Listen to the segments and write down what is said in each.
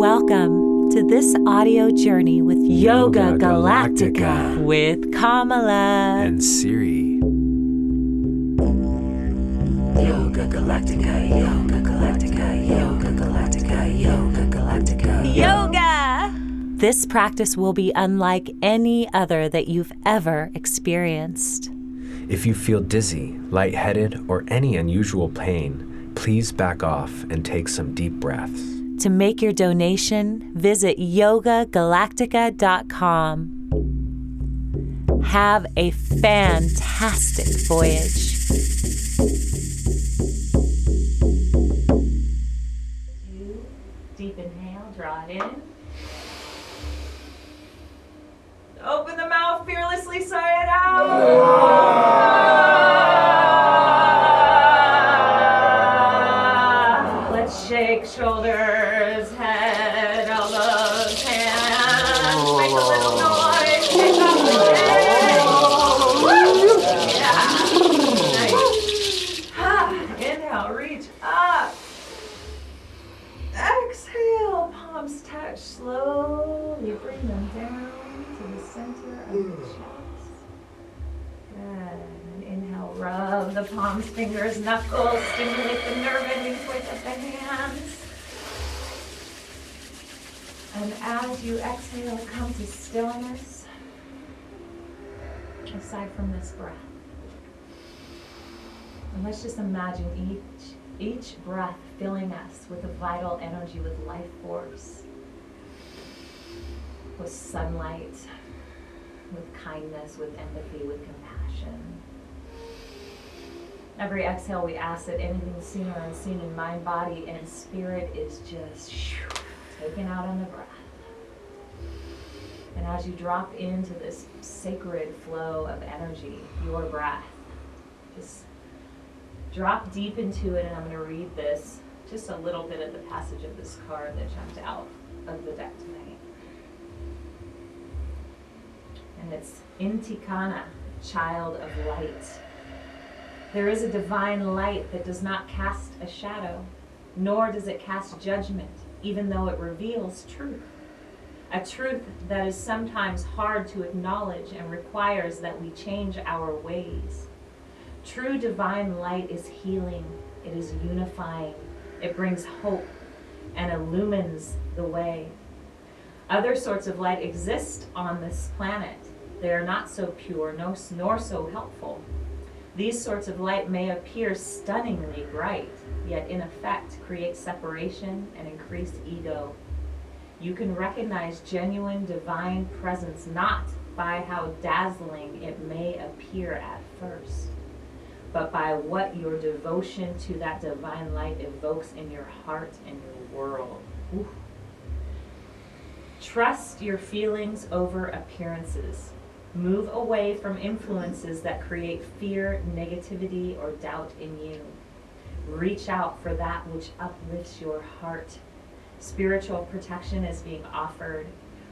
Welcome to this audio journey with Yoga Galactica with Kamala and Siri. Yoga Galactica, Yoga Galactica, Yoga Galactica, Yoga Galactica. Yoga! This practice will be unlike any other that you've ever experienced. If you feel dizzy, lightheaded, or any unusual pain, please back off and take some deep breaths. To make your donation, visit yogagalactica.com. Have a fantastic voyage. Two, deep inhale, draw it in. Open the mouth fearlessly, sigh it out. Ah. Let's shake shoulders, head, elbows, hands. Make a little noise. Shake off the head. Yeah. Nice. Ah. Inhale, reach up. Exhale, palms touch. Slowly bring them down. Center of the chest. Good. Inhale, rub the palms, fingers, knuckles, stimulate the nerve ending point of the hands. And as you exhale, come to stillness, aside from this breath. And let's just imagine each breath filling us with the vital energy, with life force, with sunlight, with kindness, with empathy, with compassion. Every exhale, we ask that anything seen or unseen in mind, body, and spirit is just taken out on the breath. And as you drop into this sacred flow of energy, your breath, just drop deep into it. And I'm going to read this, just a little bit of the passage of this card that jumped out of the deck tonight. And it's Intikana, child of light. There is a divine light that does not cast a shadow, nor does it cast judgment, even though it reveals truth. A truth that is sometimes hard to acknowledge and requires that we change our ways. True divine light is healing, it is unifying, it brings hope and illumines the way. Other sorts of light exist on this planet. They are not so pure, nor so helpful. These sorts of light may appear stunningly bright, yet in effect create separation and increased ego. You can recognize genuine divine presence not by how dazzling it may appear at first, but by what your devotion to that divine light evokes in your heart and your world. Ooh. Trust your feelings over appearances. Move away from influences that create fear, negativity, or doubt in you. Reach out for that which uplifts your heart. Spiritual protection is being offered.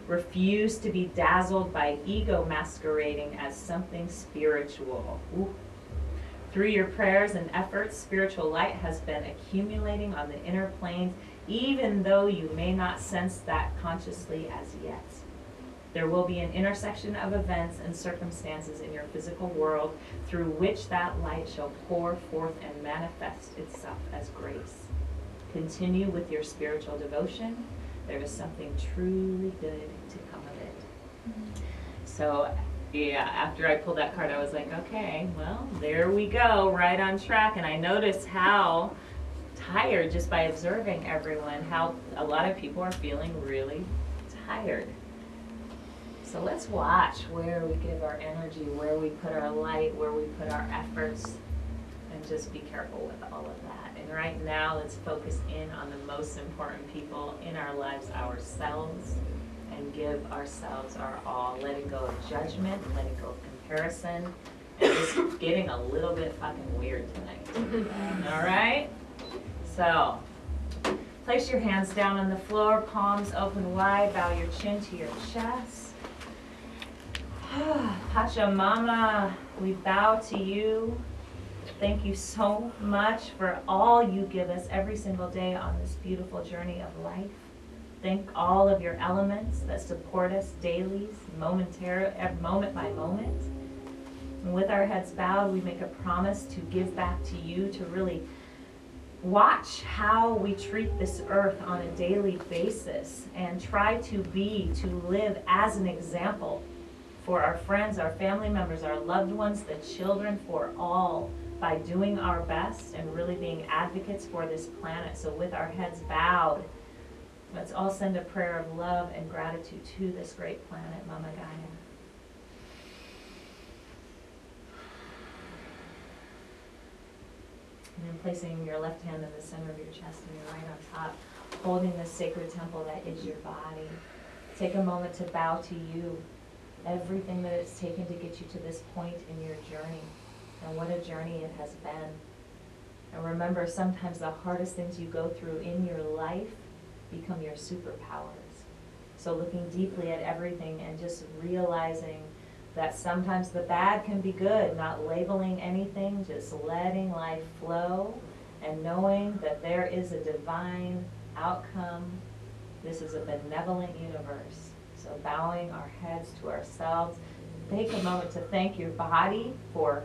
Refuse to be dazzled by ego masquerading as something spiritual. Ooh. Through your prayers and efforts, spiritual light has been accumulating on the inner planes, even though you may not sense that consciously as yet. There will be an intersection of events and circumstances in your physical world through which that light shall pour forth and manifest itself as grace. Continue with your spiritual devotion. There is something truly good to come of it. Mm-hmm. So, yeah, after I pulled that card, I was like, okay, well, there we go, right on track. And I noticed how tired, just by observing everyone, how a lot of people are feeling really tired. So let's watch where we give our energy, where we put our light, where we put our efforts, and just be careful with all of that. And right now, let's focus in on the most important people in our lives, ourselves, and give ourselves our all, letting go of judgment, letting go of comparison, and just getting a little bit fucking weird tonight. All right? So, place your hands down on the floor, palms open wide, bow your chin to your chest. Pachamama, we bow to you. Thank you so much for all you give us every single day on this beautiful journey of life. Thank all of your elements that support us daily, moment by moment. And with our heads bowed, we make a promise to give back to you, to really watch how we treat this earth on a daily basis and try to live as an example for our friends, our family members, our loved ones, the children, for all, by doing our best and really being advocates for this planet. So with our heads bowed, let's all send a prayer of love and gratitude to this great planet, Mama Gaia. And then placing your left hand in the center of your chest and your right on top, holding this sacred temple that is your body. Take a moment to bow to you, everything that it's taken to get you to this point in your journey, and what a journey it has been. And remember, sometimes the hardest things you go through in your life become your superpowers. So looking deeply at everything and just realizing that sometimes the bad can be good, not labeling anything, just letting life flow and knowing that there is a divine outcome. This is a benevolent universe. So bowing our heads to ourselves, take a moment to thank your body for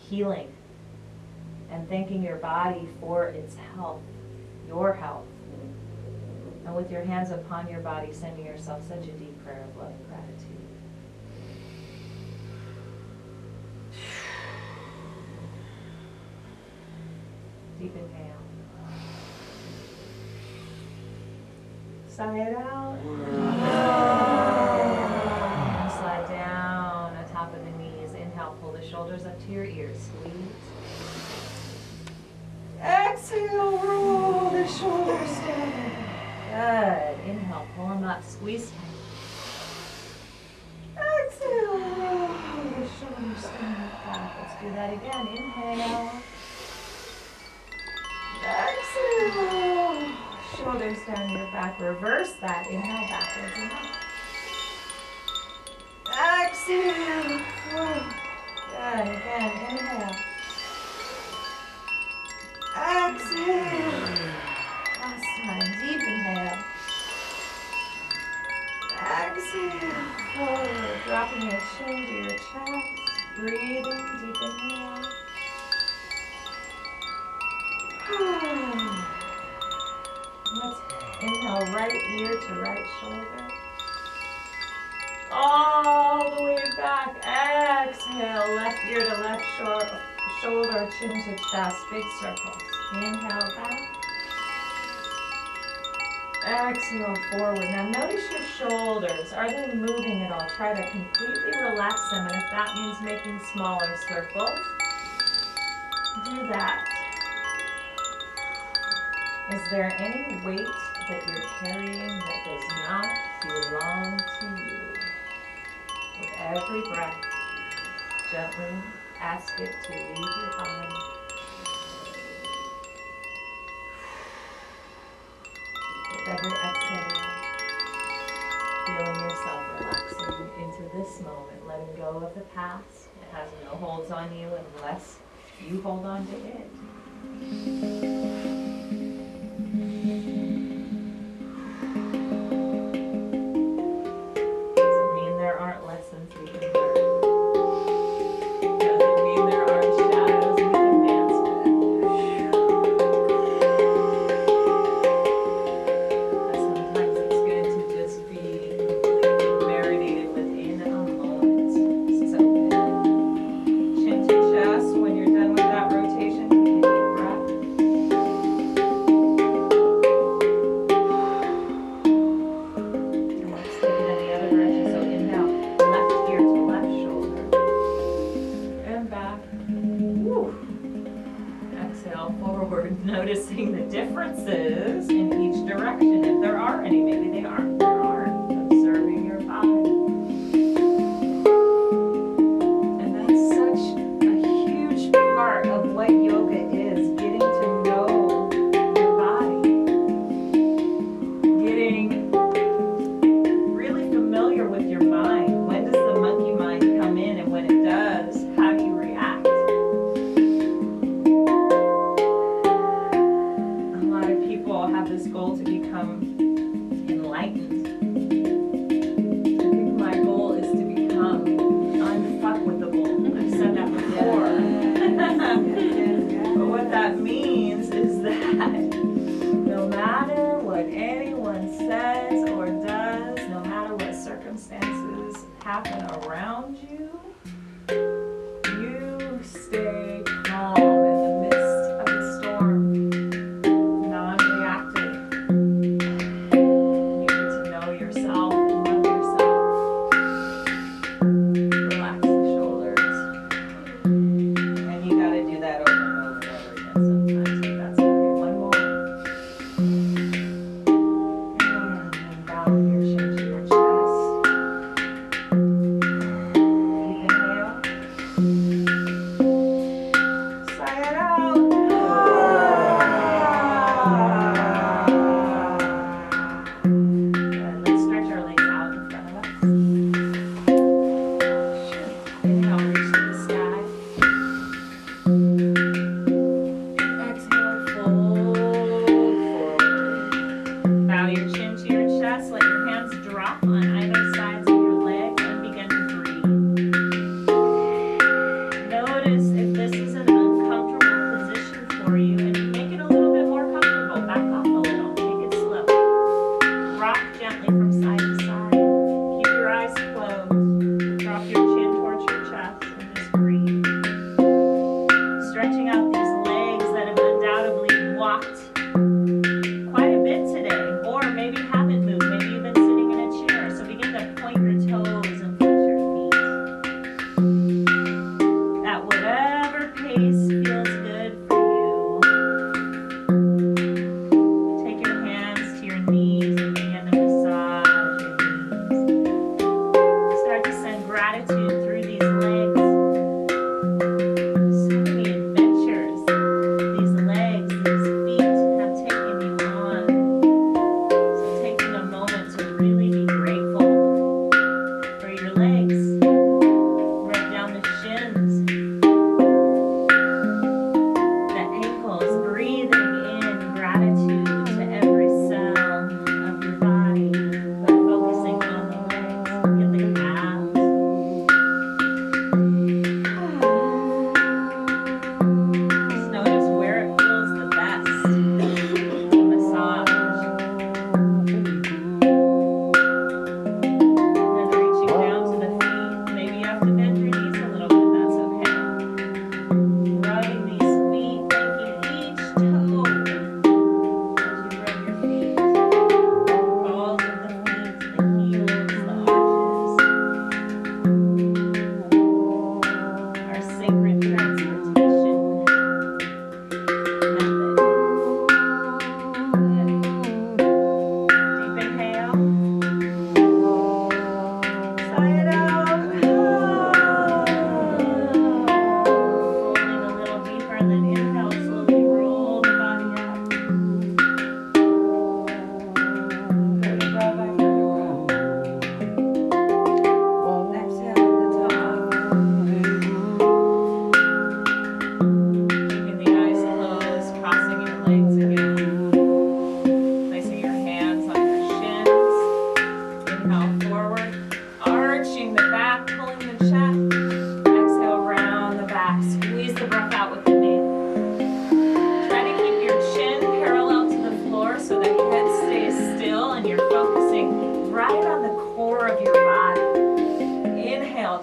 healing, and thanking your body for its health, your health. And with your hands upon your body, sending yourself such a deep prayer of love and gratitude. Deep inhale. Sigh it out. And slide down on top of the knees. Inhale, pull the shoulders up to your ears. Squeeze. Exhale, roll the shoulders down. Good. Inhale, pull them up, squeeze tight. Exhale, roll the shoulders down. Let's do that again. Inhale. Exhale. Shoulders down your back. Reverse that. Inhale, backwards and up. Exhale. Good. Again. Inhale. Exhale. Last time. Deep inhale. Exhale. Forward. Dropping your chin to your chest. Breathing. Deep inhale. Let's inhale, right ear to right shoulder. All the way back. Exhale, left ear to left shoulder, chin to chest. Big circles. Inhale, back. Exhale, forward. Now notice your shoulders. Are they moving at all? Try to completely relax them, and if that means making smaller circles, do that. Is there any weight that you're carrying that does not belong to you? With every breath, gently ask it to leave your body. With every exhale, feeling yourself relaxing into this moment, letting go of the past. It has no holds on you unless you hold on to it. The this goal to become enlightened. I think my goal is to become unfuckwithable. I've said that before. But what that means is that no matter what anyone says or does, no matter what circumstances happen around you, you stay calm in the midst of the storm, non-reactive. You need to know yourself, love yourself, relax the shoulders, and you gotta do that over and over again sometimes, but that's okay. One more, and down with your shoulders.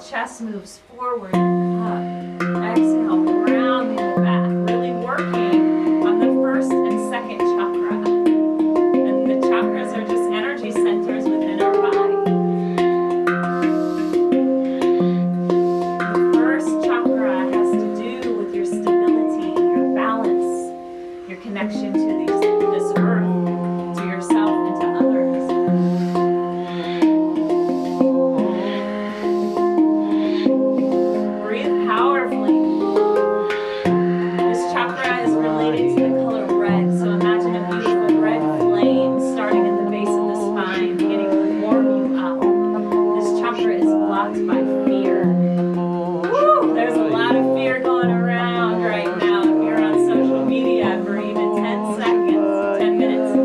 Chest moves forward and up. Exhale, rounding the back, really working on the first and second chakra. And the chakras are just energy centers within our body. The first chakra has to do with your stability, your balance, your connection to this earth, to yourself, and to others. Around right now, if you're on social media for even 10 seconds, 10 minutes,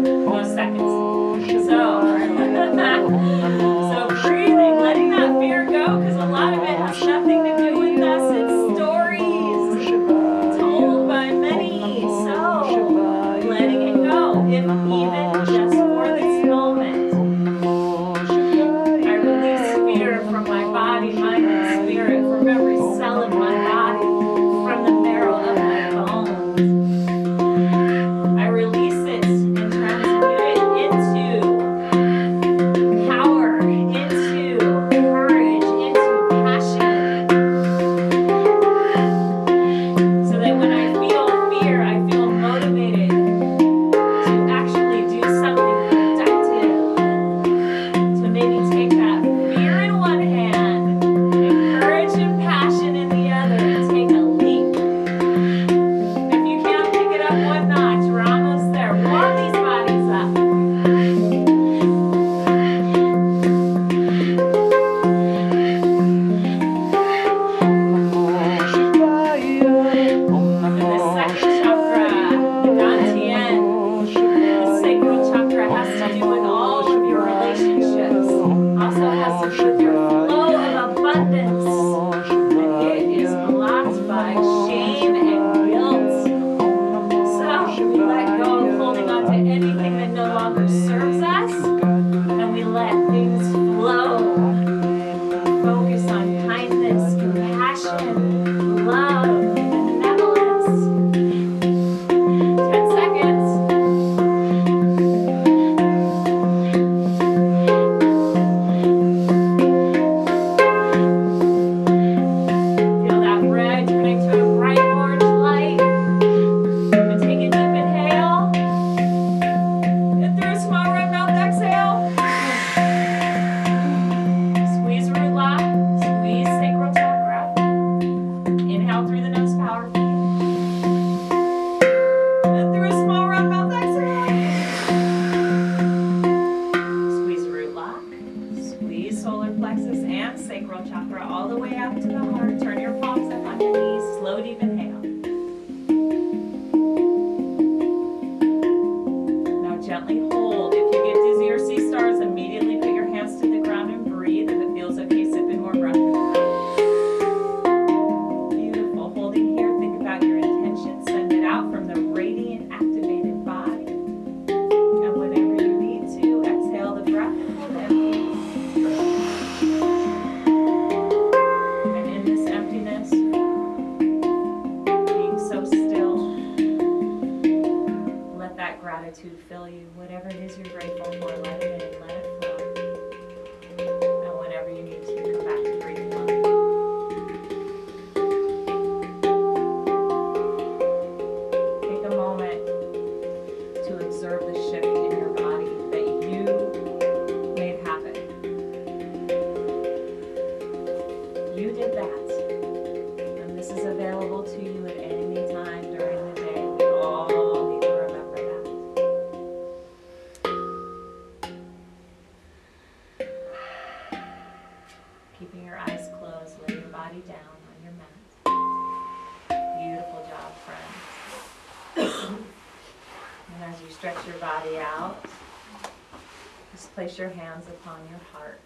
gently hold. If you get dizzy or sea stars, immediately put your hands to the ground and breathe. If it feels okay, sip in more breath. Beautiful. Holding here, think about your intention. Send it out from the radiant, activated body. And whenever you need to, exhale the breath and hold empty. And in this emptiness, being so still, let that gratitude fill you. Whatever it is you're grateful for, let it in, let it flow. And whenever you need to, come back to breathing love. Take a moment to observe the shift in your body that you made happen. You did that. And this is available to you at any time during the day. We all need to remember that. Keeping your eyes closed, lay your body down on your mat. Beautiful job, friends. And as you stretch your body out, just place your hands upon your heart.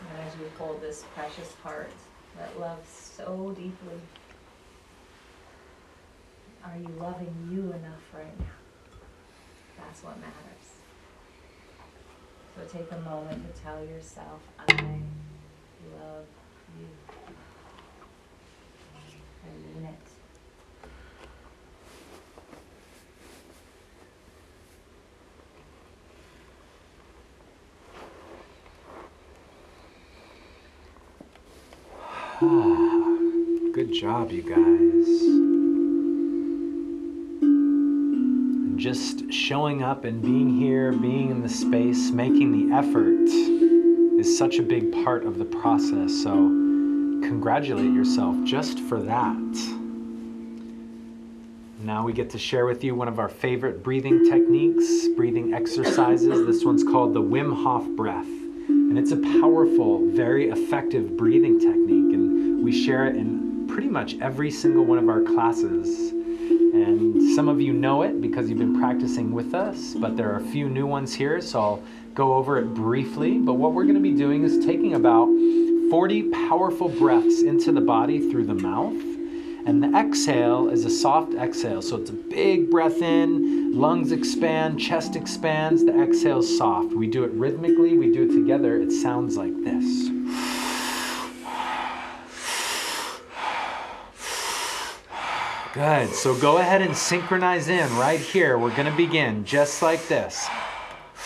And as you hold this precious heart that loves so deeply, are you loving you enough right now? That's what matters. So take a moment to tell yourself, I love you. I mean it. Ah, good job, you guys. Just showing up and being here, being in the space, making the effort is such a big part of the process. So congratulate yourself just for that. Now we get to share with you one of our favorite breathing techniques, breathing exercises. This one's called the Wim Hof breath. And it's a powerful, very effective breathing technique. And we share it in pretty much every single one of our classes. And some of you know it because you've been practicing with us, but there are a few new ones here, so I'll go over it briefly. But what we're going to be doing is taking about 40 powerful breaths into the body through the mouth. And the exhale is a soft exhale. So it's a big breath in, lungs expand, chest expands, the exhale is soft. We do it rhythmically, we do it together. It sounds like this. Good, so go ahead and synchronize in right here. We're gonna begin just like this.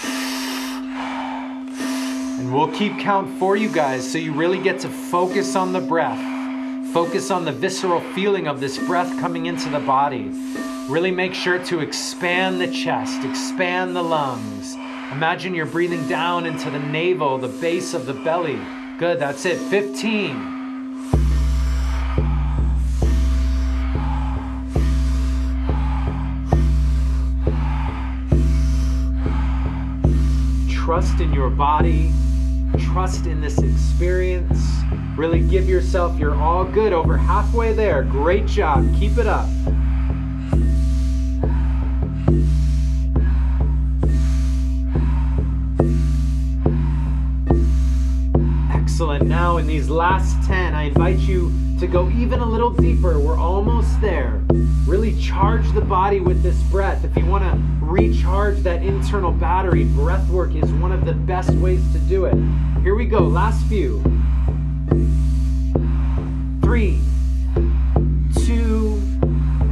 And we'll keep count for you guys so you really get to focus on the breath. Focus on the visceral feeling of this breath coming into the body. Really make sure to expand the chest, expand the lungs. Imagine you're breathing down into the navel, the base of the belly. Good, that's it, 15. Trust in your body. Trust in this experience. Really give yourself, you're all good. Over halfway there. Great job. Keep it up. Excellent. Now in these last 10, I invite you to go even a little deeper. We're almost there. Really charge the body with this breath. If you want to recharge that internal battery, breath work is one of the best ways to do it. Here we go. Last few. 3, 2,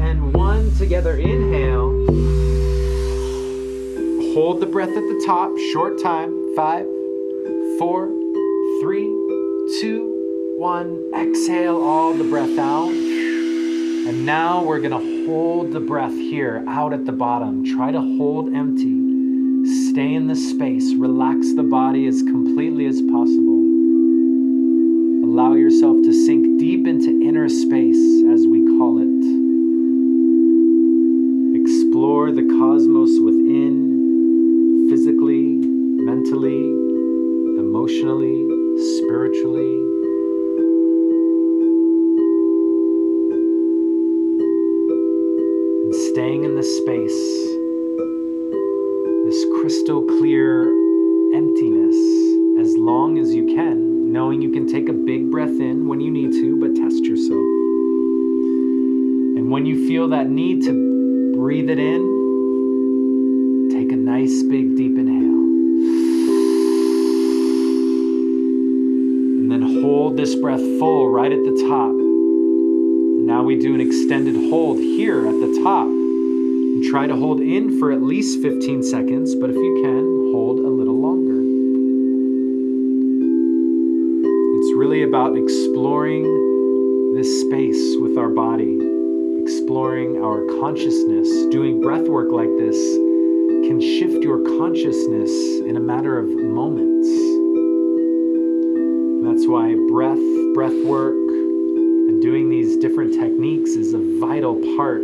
and 1. Together, inhale. Hold the breath at the top. Short time. 5, 4, 3, 2, 1. Exhale all the breath out. And now we're going to hold the breath here out at the bottom. Try to hold empty. Stay in the space. Relax the body as completely as possible. Allow yourself to sink deep into inner space, as we call it. Explore the cosmos within, physically, mentally, emotionally, spiritually. staying in this space, this crystal clear emptiness, as long as you can, knowing you can take a big breath in when you need to, but test yourself. And when you feel that need to breathe it in, take a nice big deep inhale. And then hold this breath full right at the top. Now we do an extended hold here at the top. And try to hold in for at least 15 seconds, but if you can, hold a little longer. It's really about exploring this space with our body, exploring our consciousness. Doing breath work like this can shift your consciousness in a matter of moments. And that's why breath work, doing these different techniques is a vital part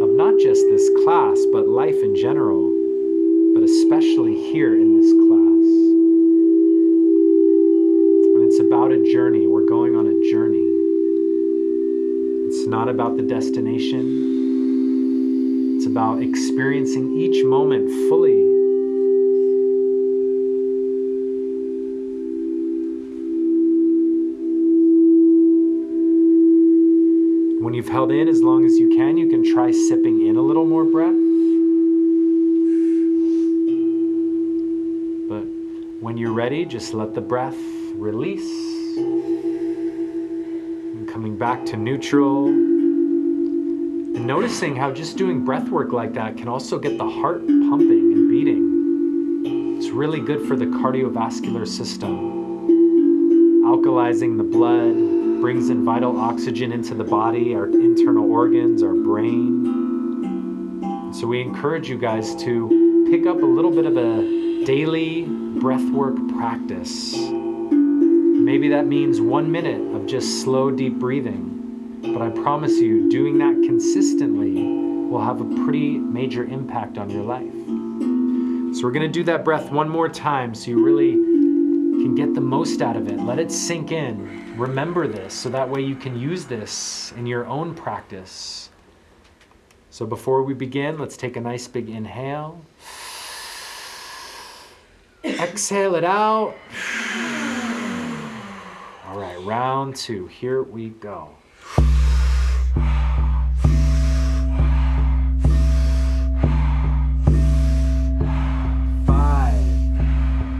of not just this class, but life in general, but especially here in this class. And it's about a journey. We're going on a journey. It's not about the destination. It's about experiencing each moment fully. When you've held in as long as you can try sipping in a little more breath. But when you're ready, just let the breath release. And coming back to neutral. And noticing how just doing breath work like that can also get the heart pumping and beating. It's really good for the cardiovascular system, alkalizing the blood. Brings in vital oxygen into the body, our internal organs, our brain. So we encourage you guys to pick up a little bit of a daily breathwork practice. Maybe that means 1 minute of just slow, deep breathing. But I promise you, doing that consistently will have a pretty major impact on your life. So we're going to do that breath one more time so you really can get the most out of it. Let it sink in. Remember this, so that way you can use this in your own practice. So before we begin, let's take a nice big inhale. Exhale it out. All right, round two. Here we go. Five,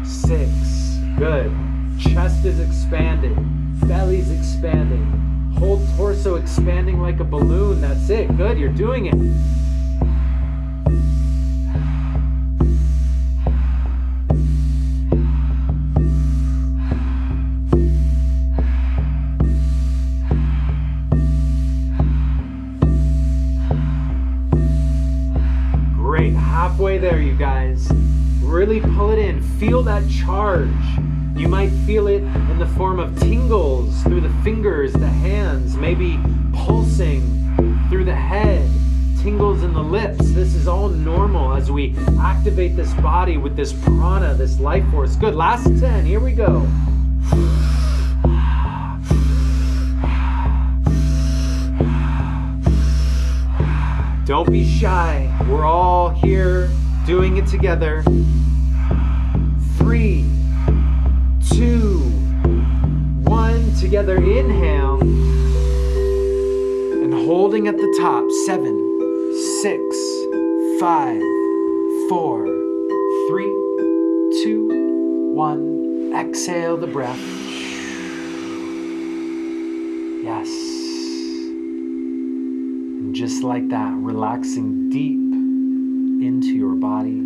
six, good. Chest is expanding. Belly's expanding. Whole torso expanding like a balloon. That's it. Good. You're doing it. Great. Halfway there, you guys. Really pull it in. Feel that charge. You might feel it in the form of tingles through the fingers, the hands, maybe pulsing through the head, tingles in the lips. This is all normal as we activate this body with this prana, this life force. Good, last 10, here we go. Don't be shy. We're all here doing it together. 3, 2, 1, together, inhale, and holding at the top, 7, 6, 5, 4, 3, 2, 1, exhale the breath, yes, and just like that, relaxing deep into your body.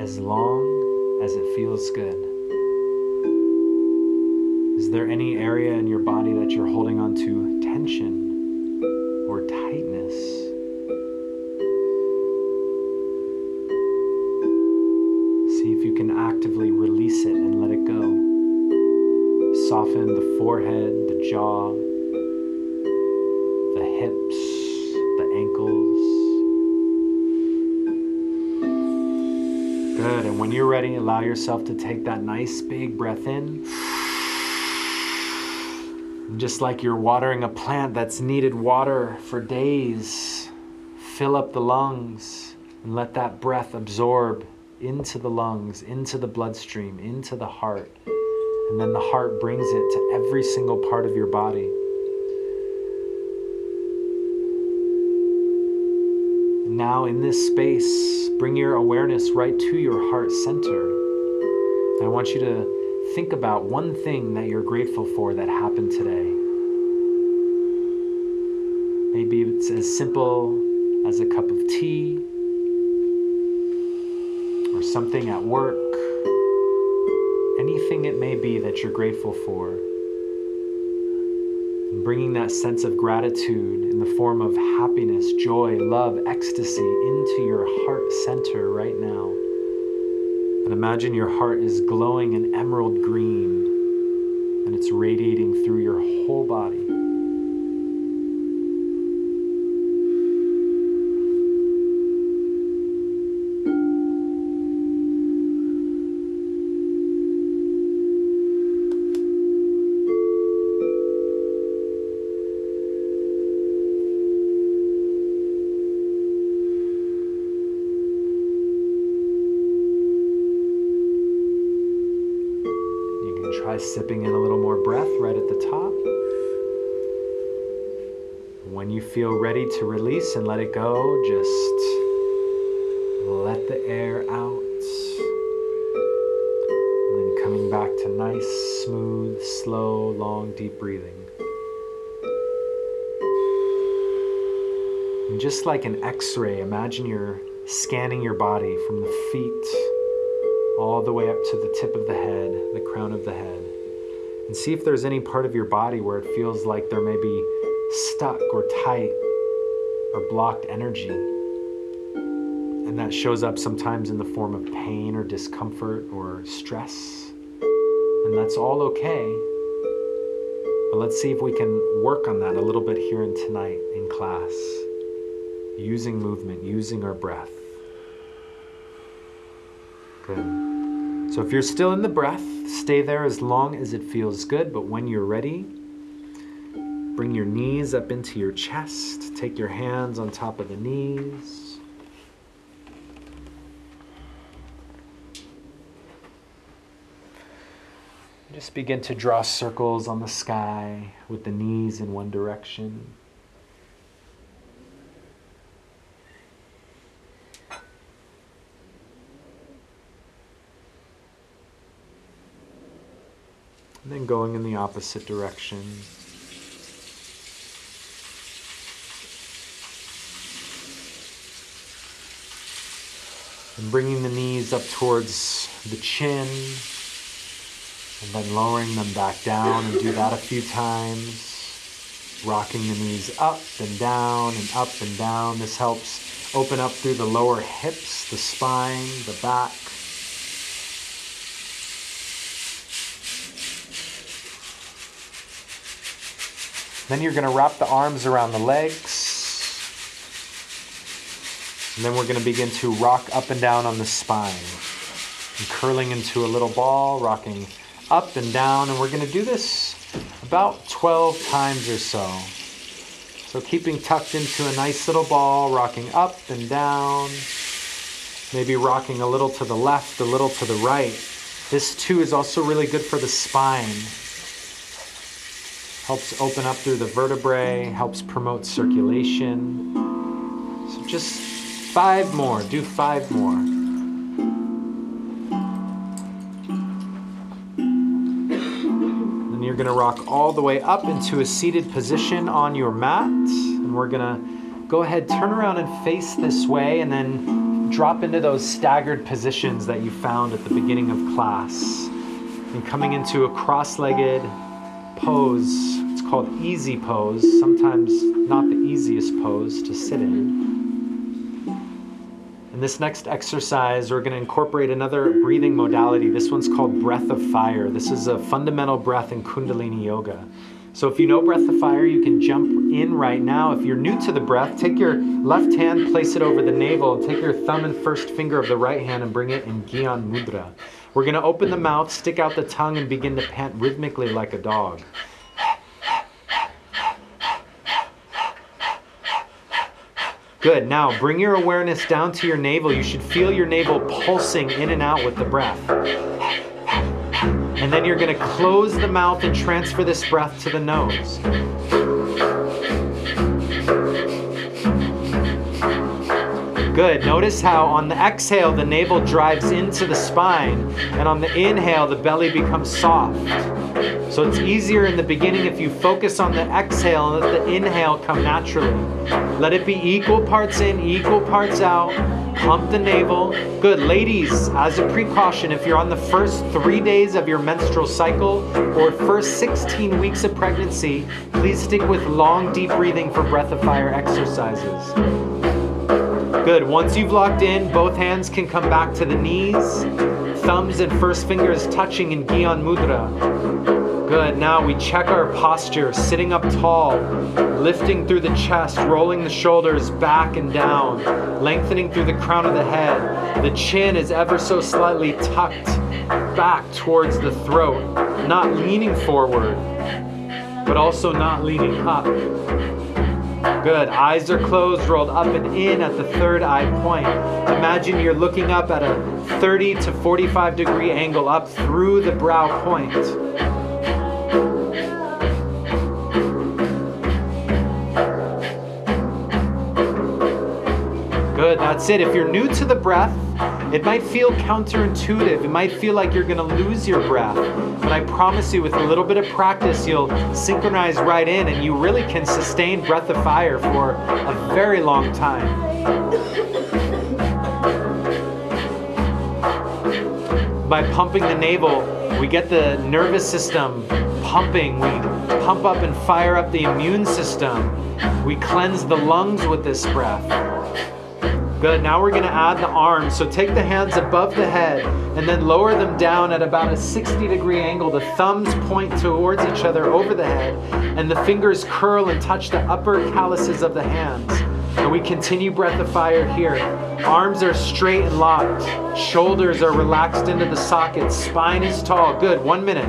As long as it feels good. Is there any area in your body that you're holding on to tension or tightness? can actively release it and let it go. Soften the forehead, the jaw, the hips, the ankles. Good, and when you're ready, allow yourself to take that nice big breath in. And just like you're watering a plant that's needed water for days, fill up the lungs and let that breath absorb into the lungs, into the bloodstream, into the heart. And then the heart brings it to every single part of your body. Now in this space, bring your awareness right to your heart center. I want you to think about one thing that you're grateful for that happened today. Maybe it's as simple as a cup of tea, or something at work, anything it may be that you're grateful for. And bringing that sense of gratitude in the form of happiness, joy, love, ecstasy into your heart center right now. And imagine your heart is glowing an emerald green and it's radiating through your whole body. Sipping in a little more breath right at the top. When you feel ready to release and let it go, just let the air out. And then coming back to nice, smooth, slow, long, deep breathing. And just like an X-ray, imagine you're scanning your body from the feet all the way up to the tip of the head, the crown of the head. And see if there's any part of your body where it feels like there may be stuck or tight or blocked energy. And that shows up sometimes in the form of pain or discomfort or stress. And that's all okay. But let's see if we can work on that a little bit here and tonight in class, using movement, using our breath. Good. So if you're still in the breath, stay there as long as it feels good. But when you're ready, bring your knees up into your chest. Take your hands on top of the knees. Just begin to draw circles on the sky with the knees in one direction. And then going in the opposite direction. And bringing the knees up towards the chin. And then lowering them back down, and do that a few times. Rocking the knees up and down and up and down. This helps open up through the lower hips, the spine, the back. Then you're going to wrap the arms around the legs. And then we're going to begin to rock up and down on the spine. And curling into a little ball, rocking up and down. And we're going to do this about 12 times or so. So keeping tucked into a nice little ball, rocking up and down. Maybe rocking a little to the left, a little to the right. This too is also really good for the spine. Helps open up through the vertebrae, helps promote circulation. So just 5 more, do 5 more. Then you're gonna rock all the way up into a seated position on your mat. And we're gonna go ahead, turn around and face this way, and then drop into those staggered positions that you found at the beginning of class. And coming into a cross-legged pose, it's called easy pose, sometimes not the easiest pose to sit in. And In this next exercise, we're going to incorporate another breathing modality. This one's called Breath of Fire. This is a fundamental breath in Kundalini Yoga. So if you know Breath of Fire, you can jump in right now. If you're new to the breath, take your left hand, place it over the navel, take your thumb and first finger of the right hand and bring it in Gyan Mudra. We're going to open the mouth, stick out the tongue, and begin to pant rhythmically like a dog. Good. Now bring your awareness down to your navel. You should feel your navel pulsing in and out with the breath. And then you're going to close the mouth and transfer this breath to the nose. Good. Notice how on the exhale, the navel drives into the spine, and on the inhale, the belly becomes soft. So it's easier in the beginning if you focus on the exhale and let the inhale come naturally. Let it be equal parts in, equal parts out. Pump the navel. Good. Ladies, as a precaution, if you're on the first 3 days of your menstrual cycle or first 16 weeks of pregnancy, please stick with long, deep breathing for Breath of Fire exercises. Good. Once you've locked in, both hands can come back to the knees. Thumbs and first fingers touching in Gyan Mudra. Good, now we check our posture, sitting up tall, lifting through the chest, rolling the shoulders back and down, lengthening through the crown of the head. The chin is ever so slightly tucked back towards the throat, not leaning forward, but also not leaning up. Good, eyes are closed, rolled up and in at the third eye point. Imagine you're looking up at a 30 to 45 degree angle up through the brow point. Good, that's it. If you're new to the breath, it might feel counterintuitive. It might feel like you're going to lose your breath. But I promise you, with a little bit of practice, you'll synchronize right in, and you really can sustain Breath of Fire for a very long time. By pumping the navel, we get the nervous system pumping. We pump up and fire up the immune system. We cleanse the lungs with this breath. Good, now we're going to add the arms. So take the hands above the head and then lower them down at about a 60 degree angle. The thumbs point towards each other over the head, and the fingers curl and touch the upper calluses of the hands. And we continue Breath of Fire here. Arms are straight and locked. Shoulders are relaxed into the sockets. Spine is tall. Good, 1 minute.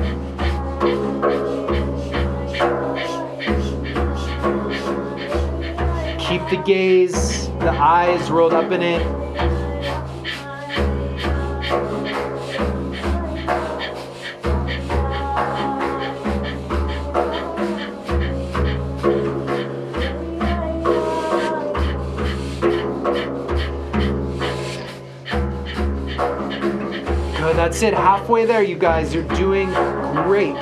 Keep the gaze, the eyes rolled up and in. Good, that's it. Halfway there, you guys. You're doing great.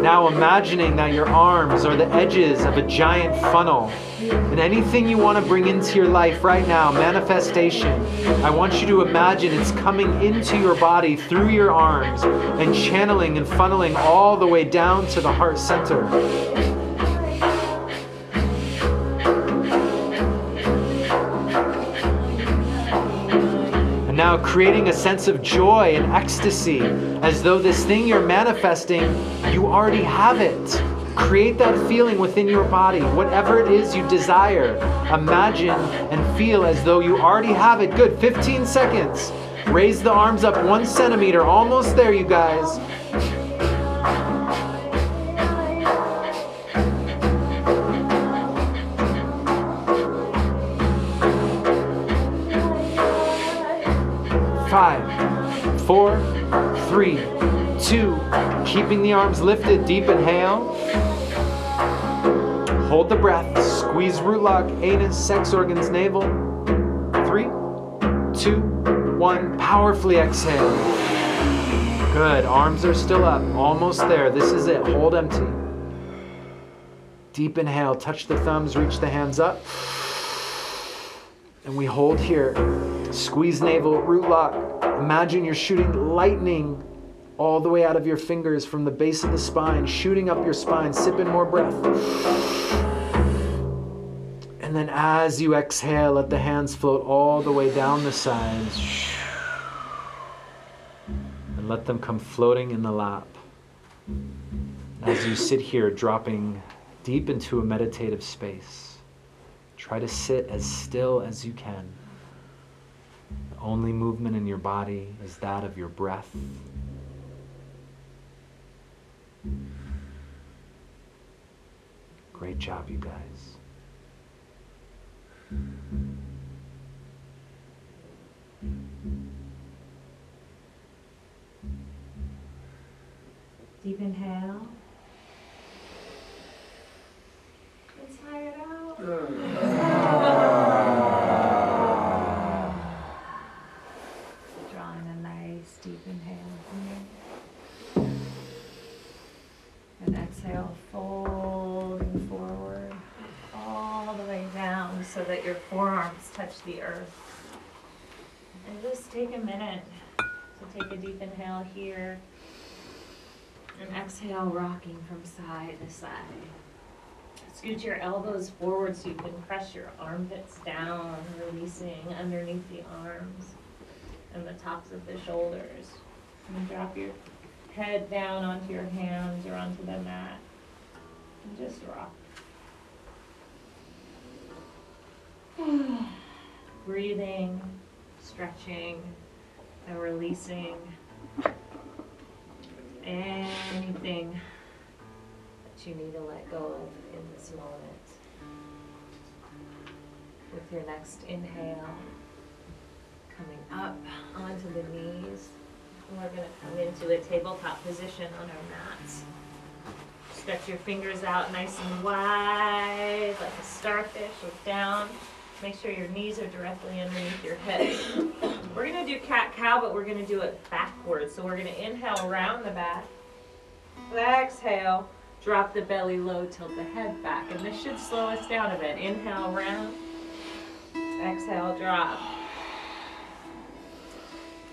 Now imagining that your arms are the edges of a giant funnel. And anything you want to bring into your life right now, manifestation, I want you to imagine it's coming into your body through your arms and channeling and funneling all the way down to the heart center. And now creating a sense of joy and ecstasy, as though this thing you're manifesting, you already have it. Create that feeling within your body. Whatever it is you desire, imagine and feel as though you already have it. Good, 15 seconds. Raise the arms up 1 centimeter. Almost there, you guys. Five, four, three, two, keeping the arms lifted, deep inhale. Hold the breath, squeeze root lock, anus, sex organs, navel. 3, 2, 1, powerfully exhale. Good, arms are still up, almost there. This is it, hold empty. Deep inhale, touch the thumbs, reach the hands up. And we hold here, squeeze navel, root lock. Imagine you're shooting lightning all the way out of your fingers from the base of the spine, shooting up your spine. Sip in more breath. And And then as you exhale, let the hands float all the way down the sides. And let them come floating in the lap. As you sit here, dropping deep into a meditative space. Try to sit as still as you can. The only movement in your body is that of your breath. Great job, you guys. Deep inhale. Let's high it out. Drawing a nice deep inhale here. And exhale, folding forward all the way down so that your forearms touch the earth. And just take a minute to take a deep inhale here. And exhale, rocking from side to side. Scoot your elbows forward so you can press your armpits down, releasing underneath the arms and the tops of the shoulders. And drop your head down onto your hands or onto the mat. And just rock. Breathing, stretching, and releasing. Anything that you need to let go of in this moment. With your next inhale, coming up onto the knees, and we're going to come into a tabletop position on our mats. Stretch your fingers out nice and wide, like a starfish. Look down. Make sure your knees are directly underneath your hips. We're going to do cat-cow, but we're going to do it backwards. So we're going to inhale around the back. Exhale, drop the belly low, tilt the head back. And this should slow us down a bit. Inhale around. Exhale, drop.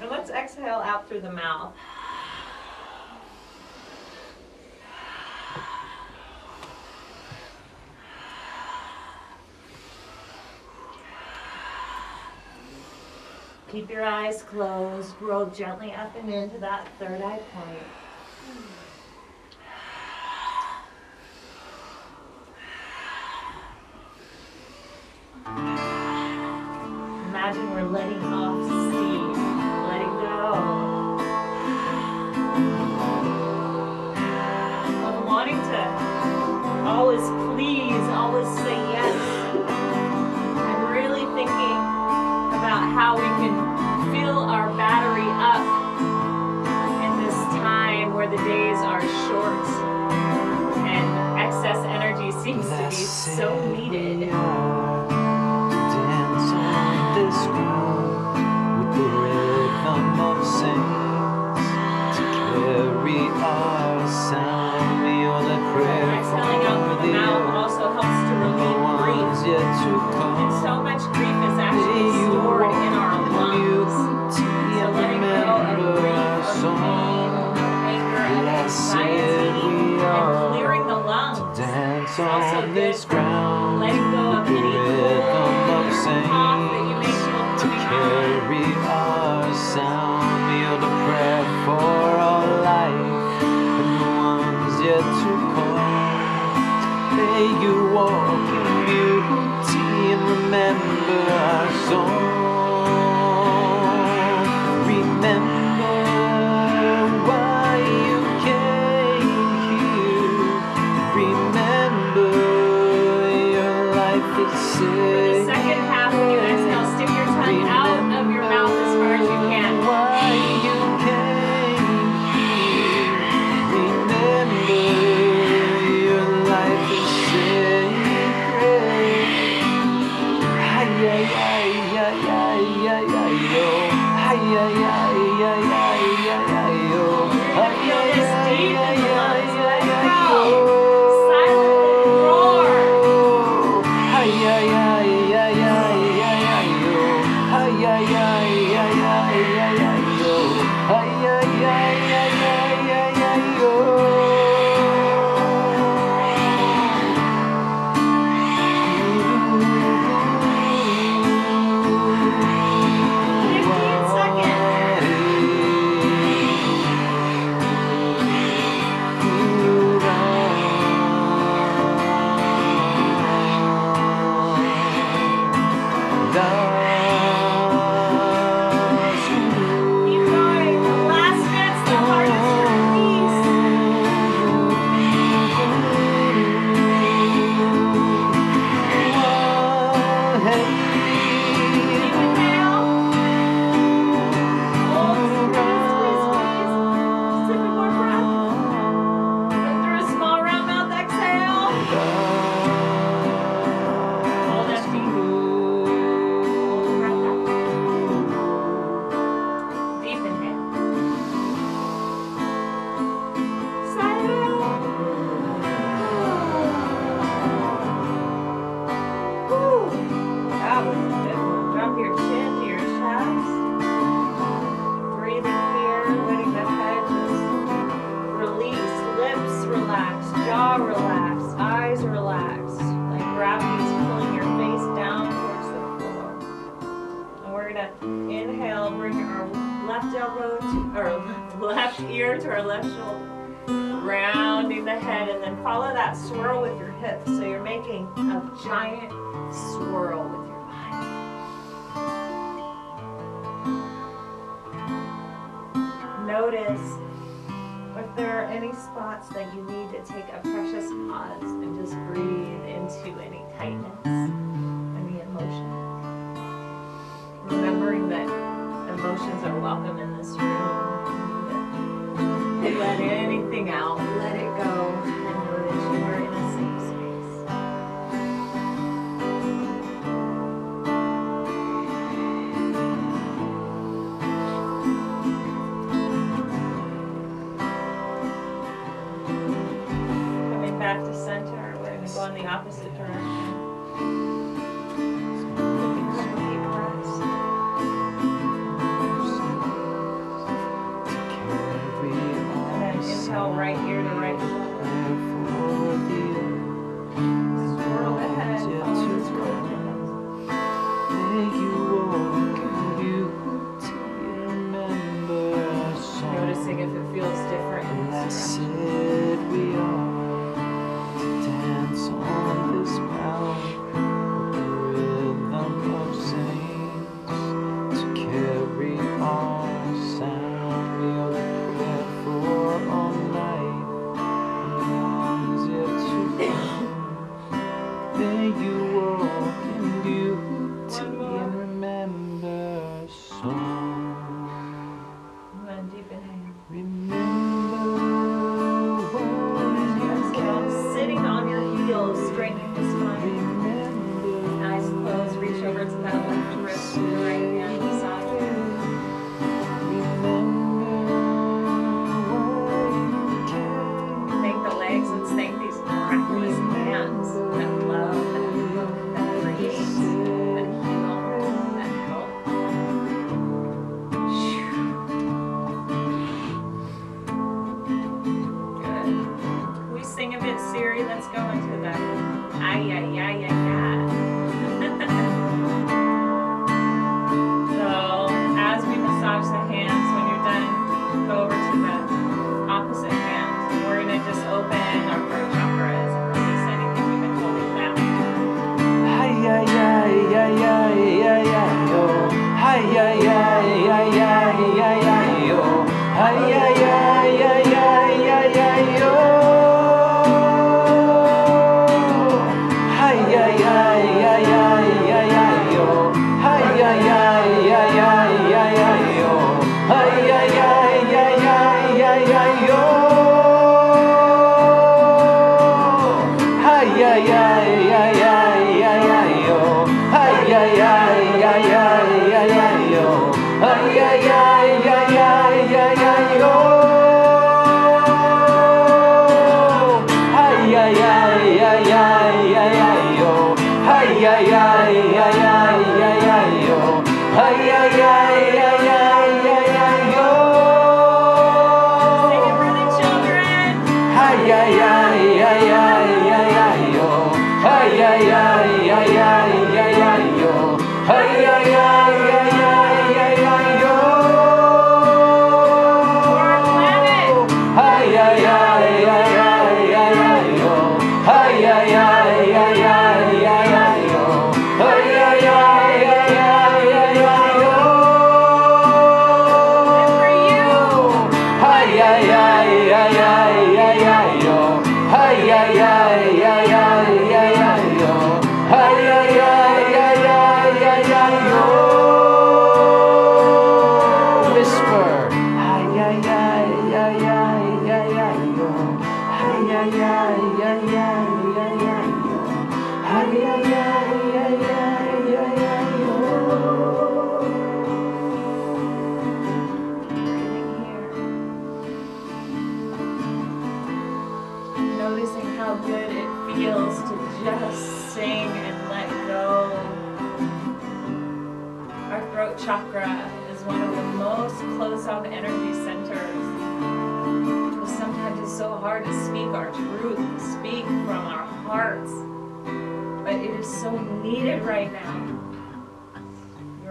And let's exhale out through the mouth. Keep your eyes closed, roll gently up and into that third eye point. Imagine we're letting off steam, letting go. I'm wanting to always please, always say yes, and really thinking about how we can fill our battery up in this time where the days are short and excess energy seems to be so needed. Dance on this ground with the rhythm of saints to carry our sound. You're the prayer from over the earth. Also helps to relieve grief. And so much grief is actually stored in our lungs. So letting go of grief, of pain, anger, and anxiety, and clearing the lungs. Dance on this ground. Letting go of any cough that you may feel coming out. To carry our sound. You're the prayer for our life and the ones yet to come. May you walk in beauty and remember our song. Remember why you came here. Remember your life is sacred. The second half of your exhale, stick your tongue out of your mouth as far as you can. Why you came here. Remember. Inhale, bring our left elbow to our left ear to our left shoulder, rounding the head, and then follow that swirl with your hips. So you're making a giant swirl with your body. Notice if there are any spots that you need to take a precious pause and just breathe into any tightness and the emotion. Remembering that emotions are welcome in this room. Let anything out, let it go, and know that you are in a safe in the opposite direction. And then inhale, right ear to right shoulder. Swirl the head, follow the swirl of the hips. Noticing if it feels different in this direction. On this ground, the rhythm of saints to carry all sound. We are prepared for all night, and the to there you walk in beauty and remember song. One deep inhale. Straightening the spine. Eyes closed, reach over to that left wrist and the right hand beside you. Make the legs and thank these miraculous hands that love, that look, that create, that heal, that help. Good. We sing a bit, Siri. Let's go into that. Ay, ay, ay, ay, ay. So, as we massage the hands, when you're done, go over to the opposite hand. We're going to just open our root chakras and release anything we've been holding back. Ay, ay, ay, ay, ay, ay, ay, oh. Ay, ay, ay, ay, ay, ay, ay, oh. Ay, ay, ay, ay, ay, ay, ay, oh.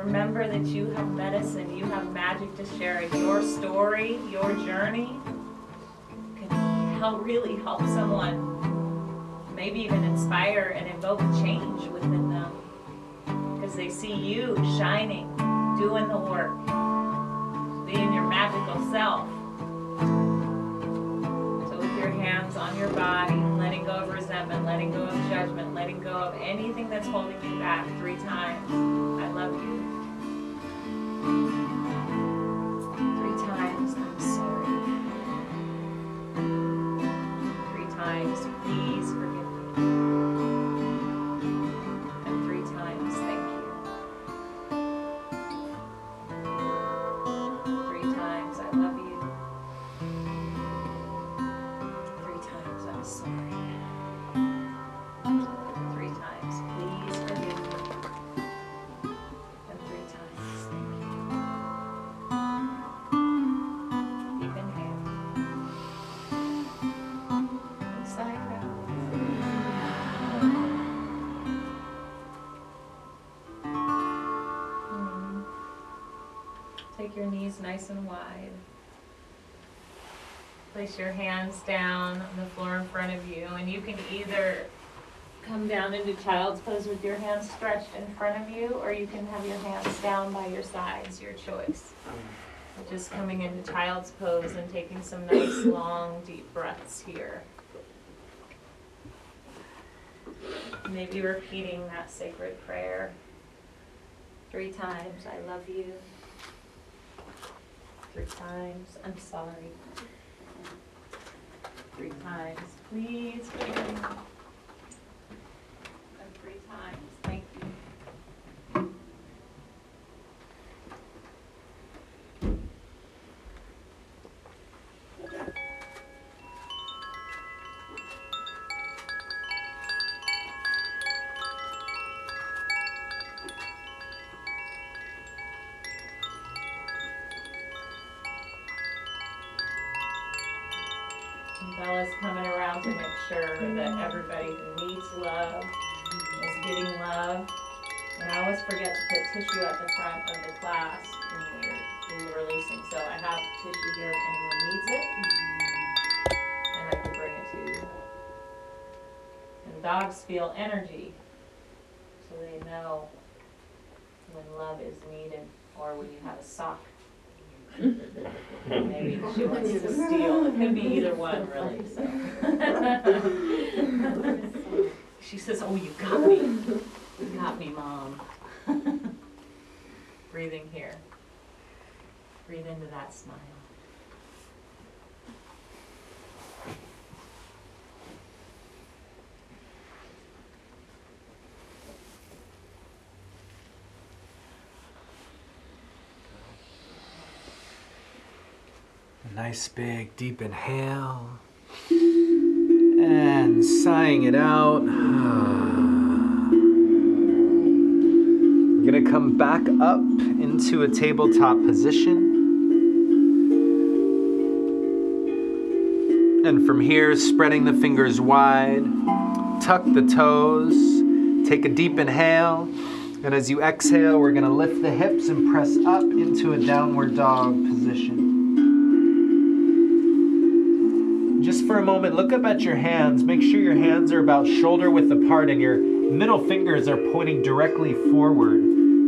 remember that you have medicine, you have magic to share, and your story, your journey can help, really help someone, maybe even inspire and evoke change within them, because they see you shining, doing the work, being your magical self. Your hands on your body, letting go of resentment, letting go of judgment, letting go of anything that's holding you back. 3 times. I love you. 3 times. I'm sorry. 3 times. Please forgive me. And 3 times. Thank you. 3 times. I love you. Sorry. 3 times, please forgive me. And 3 times, thank you. Deep inhale. Side round. Take your knees nice and wide. Place your hands down on the floor in front of you, and you can either come down into child's pose with your hands stretched in front of you, or you can have your hands down by your sides, your choice. But just coming into child's pose and taking some nice long deep breaths here. Maybe repeating that sacred prayer 3 times, I love you. 3 times, I'm sorry. 3 times, please forgive me. And 3 times, thank you. Bella's coming around to make sure that everybody who needs love is getting love. And I always forget to put tissue at the front of the class when we're releasing. So I have tissue here if anyone needs it. And I can bring it to you. And dogs feel energy, so they know when love is needed, or when you have a sock. Maybe she wants to steal. It could be either one, really. So. She says, oh, you got me. You got me, Mom. Breathing here. Breathe into that smile. Nice big deep inhale and sighing it out. We're gonna come back up into a tabletop position. And from here, spreading the fingers wide, tuck the toes, take a deep inhale. And as you exhale, we're gonna lift the hips and press up into a downward dog position. Just for a moment, look up at your hands. Make sure your hands are about shoulder width apart and your middle fingers are pointing directly forward.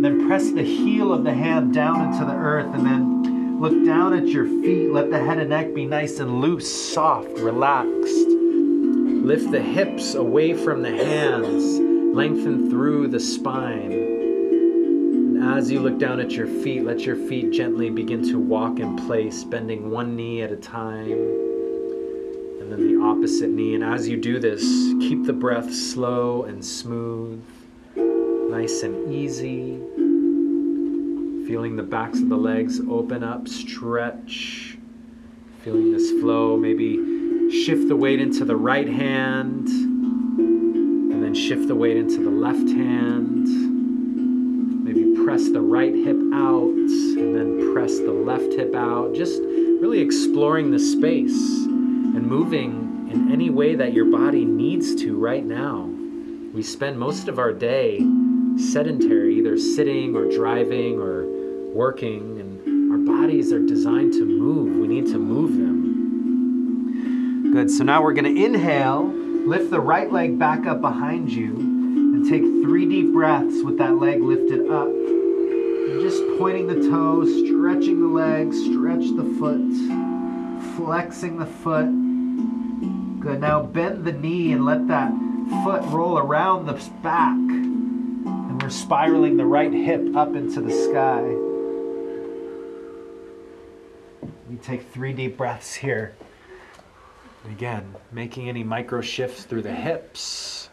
Then press the heel of the hand down into the earth, and then look down at your feet. Let the head and neck be nice and loose, soft, relaxed. Lift the hips away from the hands. Lengthen through the spine. And as you look down at your feet, let your feet gently begin to walk in place, bending one knee at a time. And then the opposite knee. And as you do this, keep the breath slow and smooth, nice and easy. Feeling the backs of the legs open up, stretch. Feeling this flow. Maybe shift the weight into the right hand, and then shift the weight into the left hand. Maybe press the right hip out, and then press the left hip out. Just really exploring the space and moving in any way that your body needs to right now. We spend most of our day sedentary, either either sitting or driving or working, and our bodies are designed to move. We need to move them. Good, so now we're gonna inhale, lift the right leg back up behind you, and take 3 deep breaths with that leg lifted up. And just pointing the toe, stretching the leg, stretch the foot, flexing the foot. Good, now bend the knee and let that foot roll around the back. And we're spiraling the right hip up into the sky. We take 3 deep breaths here. And again, making any micro shifts through the hips.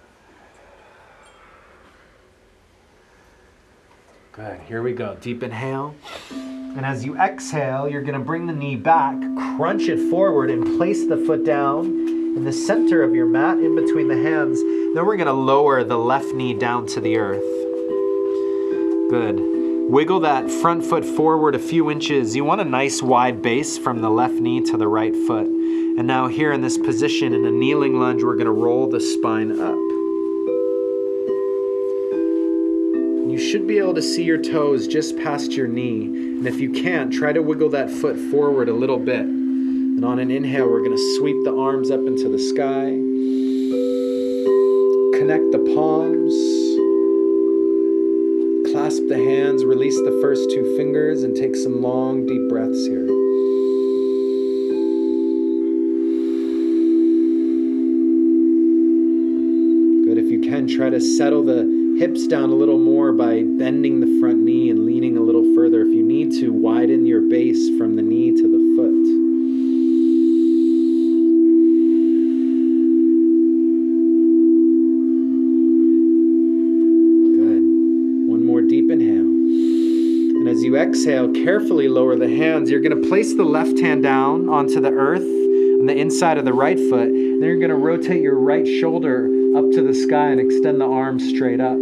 Good, here we go, deep inhale. And as you exhale, you're gonna bring the knee back, crunch it forward and place the foot down in the center of your mat, in between the hands. Then we're gonna lower the left knee down to the earth. Good. Wiggle that front foot forward a few inches. You want a nice wide base from the left knee to the right foot. And now here in this position, in a kneeling lunge, we're gonna roll the spine up. You should be able to see your toes just past your knee. And if you can't, try to wiggle that foot forward a little bit. And on an inhale, we're gonna sweep the arms up into the sky. Connect the palms. Clasp the hands, release the first 2 fingers, and take some long, deep breaths here. Good, if you can, try to settle the hips down a little more by bending the front knee and leaning a little further. If you need to, widen your base from the knee to the foot. Exhale, carefully lower the hands. You're going to place the left hand down onto the earth on the inside of the right foot. Then you're going to rotate your right shoulder up to the sky and extend the arm straight up.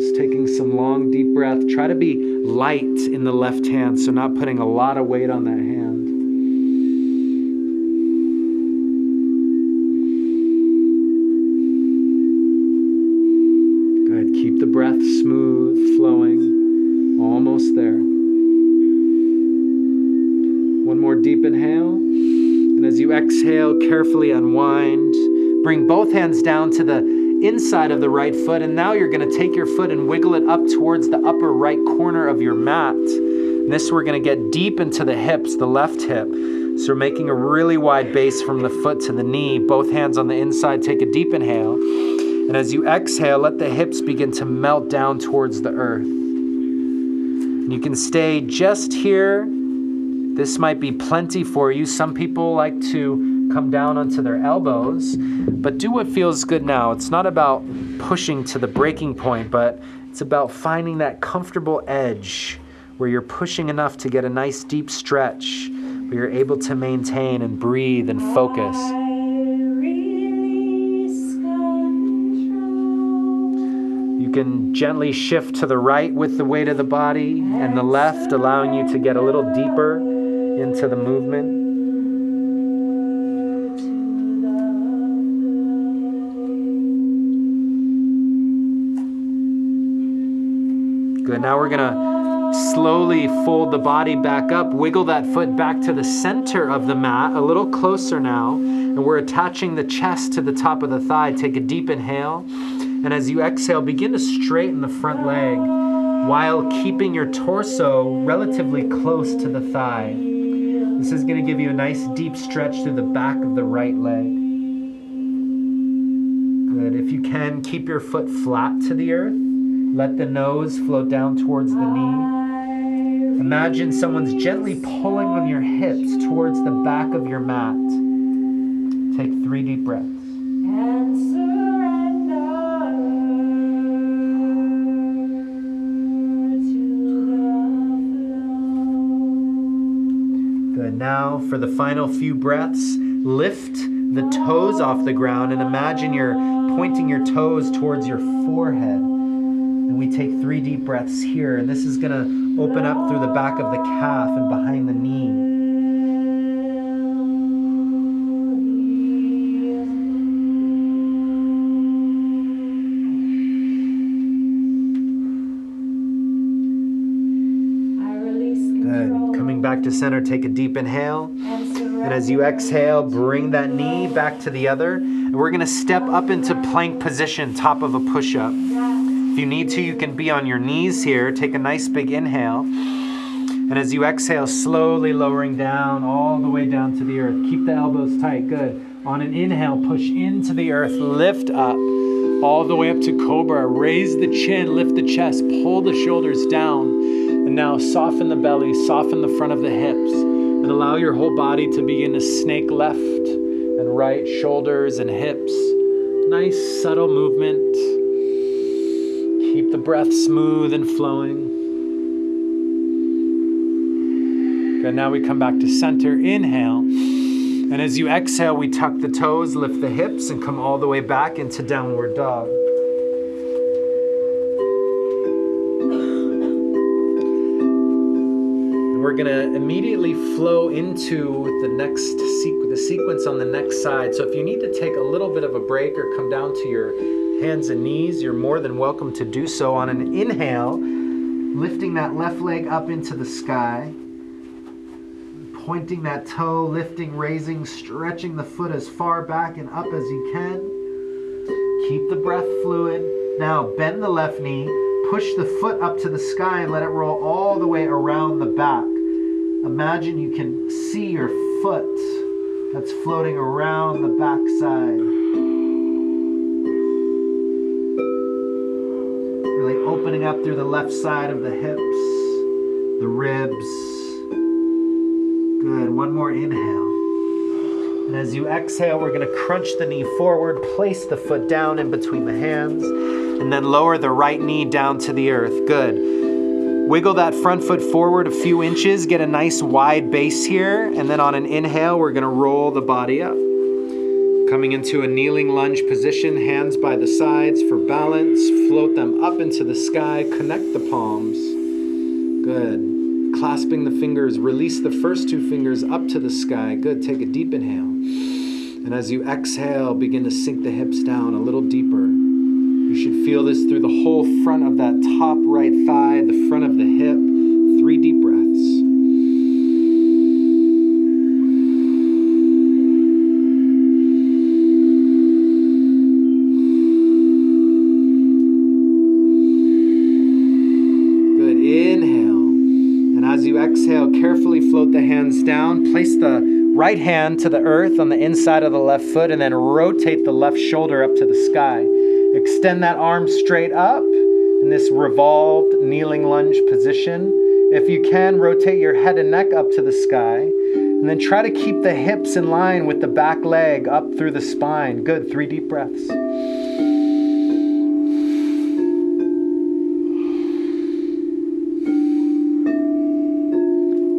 Just taking some long, deep breath. Try to be light in the left hand, so not putting a lot of weight on that hand. Breath smooth, flowing, almost there. One more deep inhale, and as you exhale, carefully unwind. Bring both hands down to the inside of the right foot, and now you're going to take your foot and wiggle it up towards the upper right corner of your mat. And this, we're going to get deep into the hips, the left hip. So we're making a really wide base from the foot to the knee. Both hands on the inside, take a deep inhale. And as you exhale, let the hips begin to melt down towards the earth. And you can stay just here. This might be plenty for you. Some people like to come down onto their elbows, but do what feels good now. It's not about pushing to the breaking point, but it's about finding that comfortable edge where you're pushing enough to get a nice deep stretch, where you're able to maintain and breathe and focus. You can gently shift to the right with the weight of the body and the left, allowing you to get a little deeper into the movement. Good, now we're gonna slowly fold the body back up, wiggle that foot back to the center of the mat, a little closer now, and we're attaching the chest to the top of the thigh. Take a deep inhale. And as you exhale, begin to straighten the front leg while keeping your torso relatively close to the thigh. This is going to give you a nice deep stretch through the back of the right leg. Good. If you can, keep your foot flat to the earth. Let the nose float down towards the knee. Imagine someone's gently pulling on your hips towards the back of your mat. Take 3 deep breaths. Now, for the final few breaths, lift the toes off the ground and imagine you're pointing your toes towards your forehead. And we take 3 deep breaths here, and this is gonna open up through the back of the calf and behind the knee. back to center, take a deep inhale. And as you exhale, bring that knee back to the other. And we're going to step up into plank position, top of a push-up. If you need to, you can be on your knees here. Take a nice big inhale. And as you exhale, slowly lowering down all the way down to the earth. Keep the elbows tight. Good. On an inhale, push into the earth. Lift up all the way up to cobra. Raise the chin, lift the chest, pull the shoulders down. And now soften the belly, soften the front of the hips, and allow your whole body to begin to snake left and right, shoulders and hips. Nice, subtle movement. Keep the breath smooth and flowing. Good, now we come back to center, inhale. And as you exhale, we tuck the toes, lift the hips, and come all the way back into downward dog. We're gonna immediately flow into the next sequence on the next side. So if you need to take a little bit of a break or come down to your hands and knees, you're more than welcome to do so. On an inhale, lifting that left leg up into the sky, pointing that toe, lifting, raising, stretching the foot as far back and up as you can. Keep the breath fluid. Now bend the left knee, push the foot up to the sky and let it roll all the way around the back. Imagine you can see your foot that's floating around the back side. Really opening up through the left side of the hips, the ribs. Good, one more inhale. And as you exhale, we're gonna crunch the knee forward, place the foot down in between the hands, and then lower the right knee down to the earth. Good. Wiggle that front foot forward a few inches. Get a nice wide base here. And then on an inhale, we're going to roll the body up. Coming into a kneeling lunge position, hands by the sides for balance. Float them up into the sky. Connect the palms. Good. Clasping the fingers. Release the first two fingers up to the sky. Good. Take a deep inhale. And as you exhale, begin to sink the hips down a little deeper. You should feel this through the whole front of that top right thigh, the front of the hip. 3 deep breaths. Good, inhale. And as you exhale, carefully float the hands down. Place the right hand to the earth on the inside of the left foot and then rotate the left shoulder up to the sky. Extend that arm straight up in this revolved kneeling lunge position. If you can, rotate your head and neck up to the sky. And then try to keep the hips in line with the back leg up through the spine. Good, 3 deep breaths.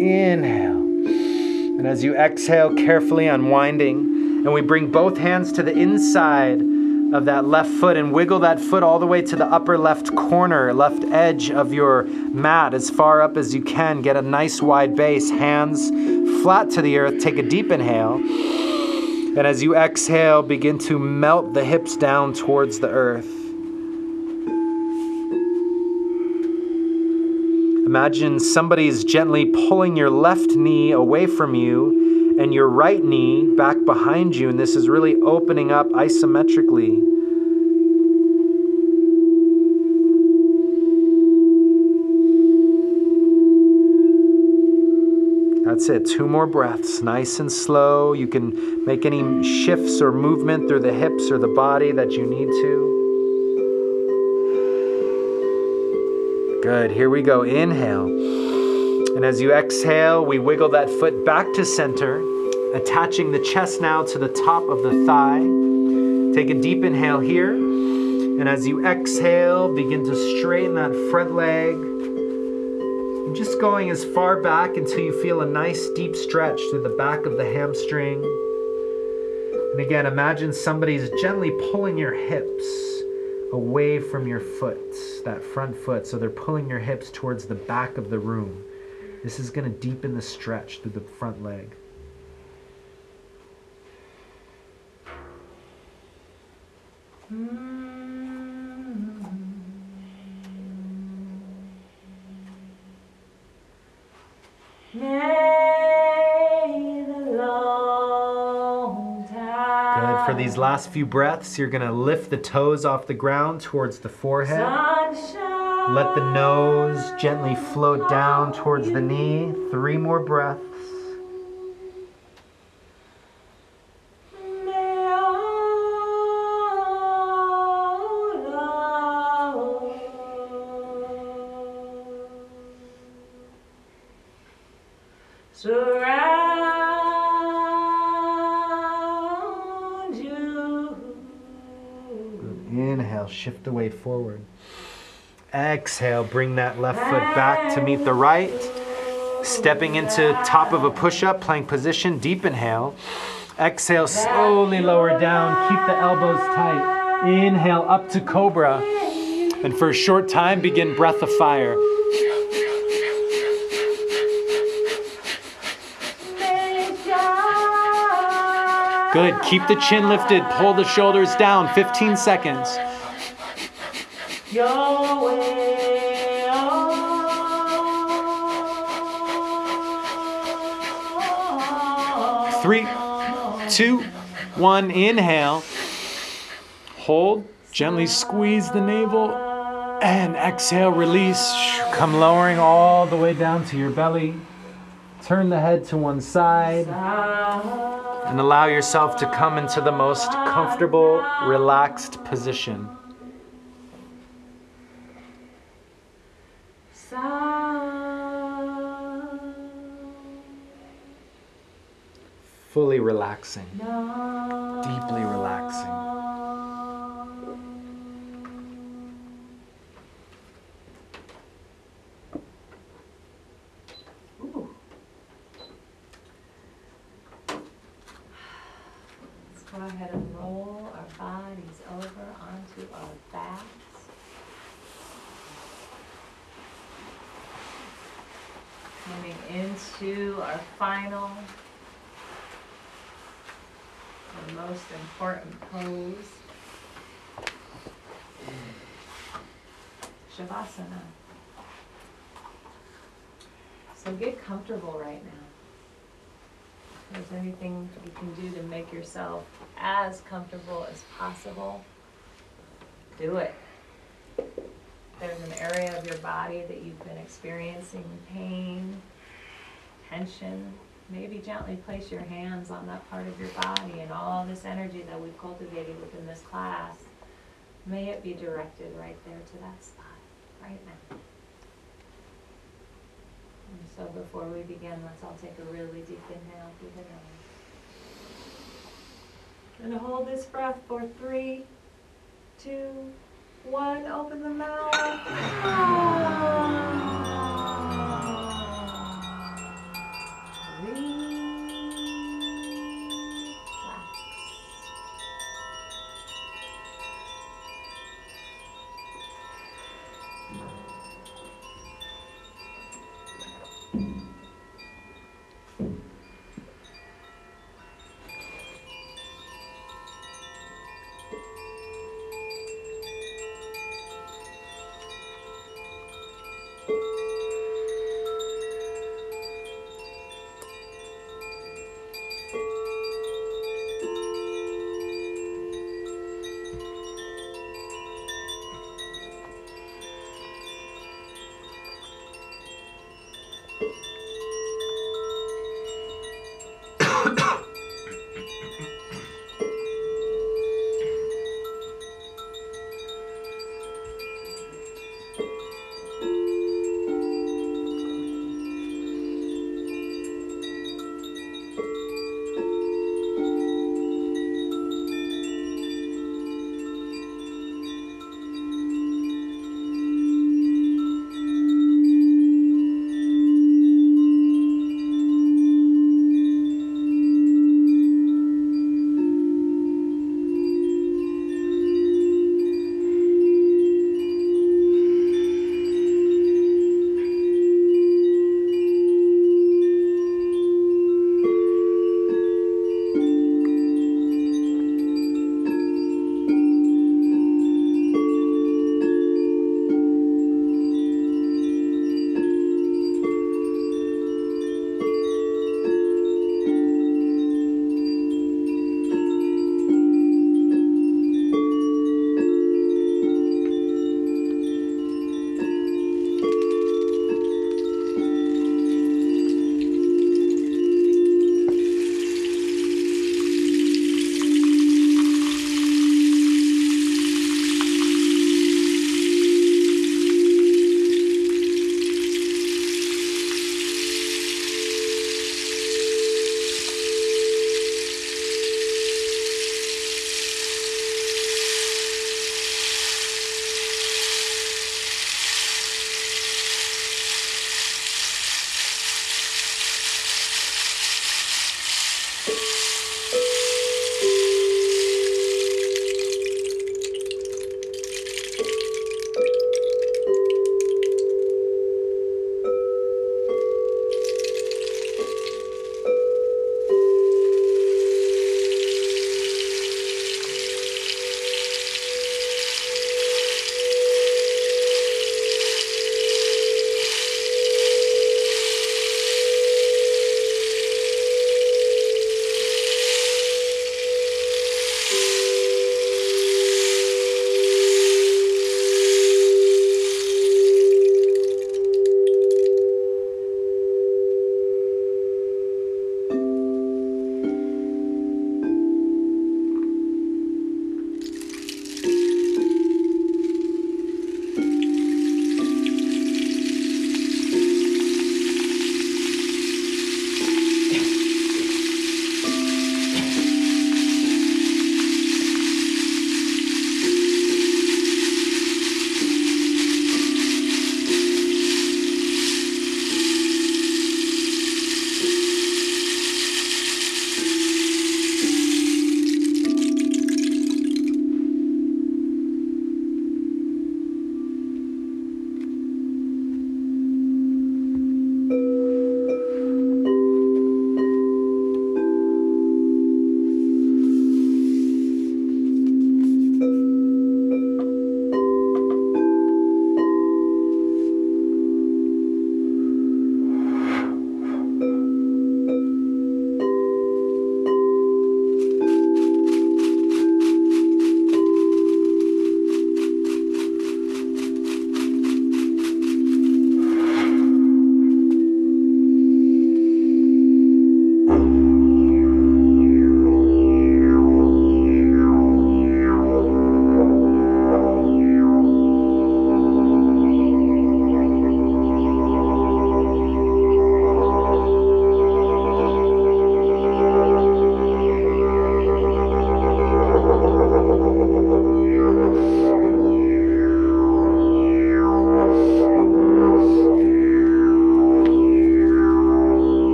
Inhale. And as you exhale, carefully unwinding. And we bring both hands to the inside of that left foot and wiggle that foot all the way to the upper left corner, left edge of your mat as far up as you can. Get a nice wide base, hands flat to the earth. Take a deep inhale. And as you exhale, begin to melt the hips down towards the earth. Imagine somebody's gently pulling your left knee away from you and your right knee back behind you, and this is really opening up isometrically. That's it, 2 more breaths, nice and slow. You can make any shifts or movement through the hips or the body that you need to. Good, here we go, inhale. And as you exhale, we wiggle that foot back to center, attaching the chest now to the top of the thigh. Take a deep inhale here. And as you exhale, begin to straighten that front leg. I'm just going as far back until you feel a nice deep stretch through the back of the hamstring. And again, imagine somebody's gently pulling your hips away from your foot, that front foot. So they're pulling your hips towards the back of the room. This is going to deepen the stretch through the front leg. Good. For these last few breaths, you're going to lift the toes off the ground towards the forehead. Let the nose gently float down towards the knee. 3 more breaths. Surround you. Good. Inhale, shift the weight forward. Exhale, bring that left foot back to meet the right. Stepping into top of a push-up, plank position, deep inhale. Exhale, slowly lower down, keep the elbows tight. Inhale, up to cobra. And for a short time, begin breath of fire. Good, keep the chin lifted, pull the shoulders down, 15 seconds. Your way, oh. 3, 2, 1, inhale. Hold, gently squeeze the navel, and exhale, release. Come lowering all the way down to your belly. Turn the head to one side. And allow yourself to come into the most comfortable, relaxed position. Fully relaxing, deeply relaxing. Let's go ahead and roll our bodies over onto our backs. Coming into our final, the most important pose, Shavasana. So get comfortable right now. If there's anything you can do to make yourself as comfortable as possible, do it. If there's an area of your body that you've been experiencing pain, tension, maybe gently place your hands on that part of your body, and all this energy that we've cultivated within this class, may it be directed right there to that spot, right now. And so before we begin, let's all take a really deep inhale through the nose. And hold this breath for 3, 2, 1, open the mouth. Oh.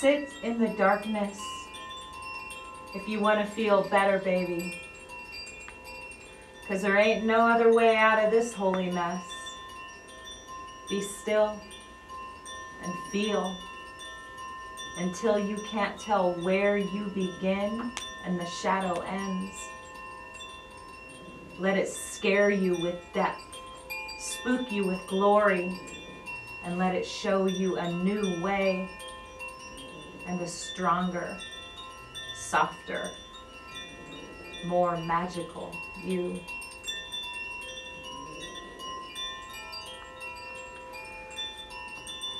Sit in the darkness if you want to feel better, baby. Because there ain't no other way out of this holy mess. Be still and feel until you can't tell where you begin and the shadow ends. Let it scare you with depth, spook you with glory, and let it show you a new way and a stronger, softer, more magical you.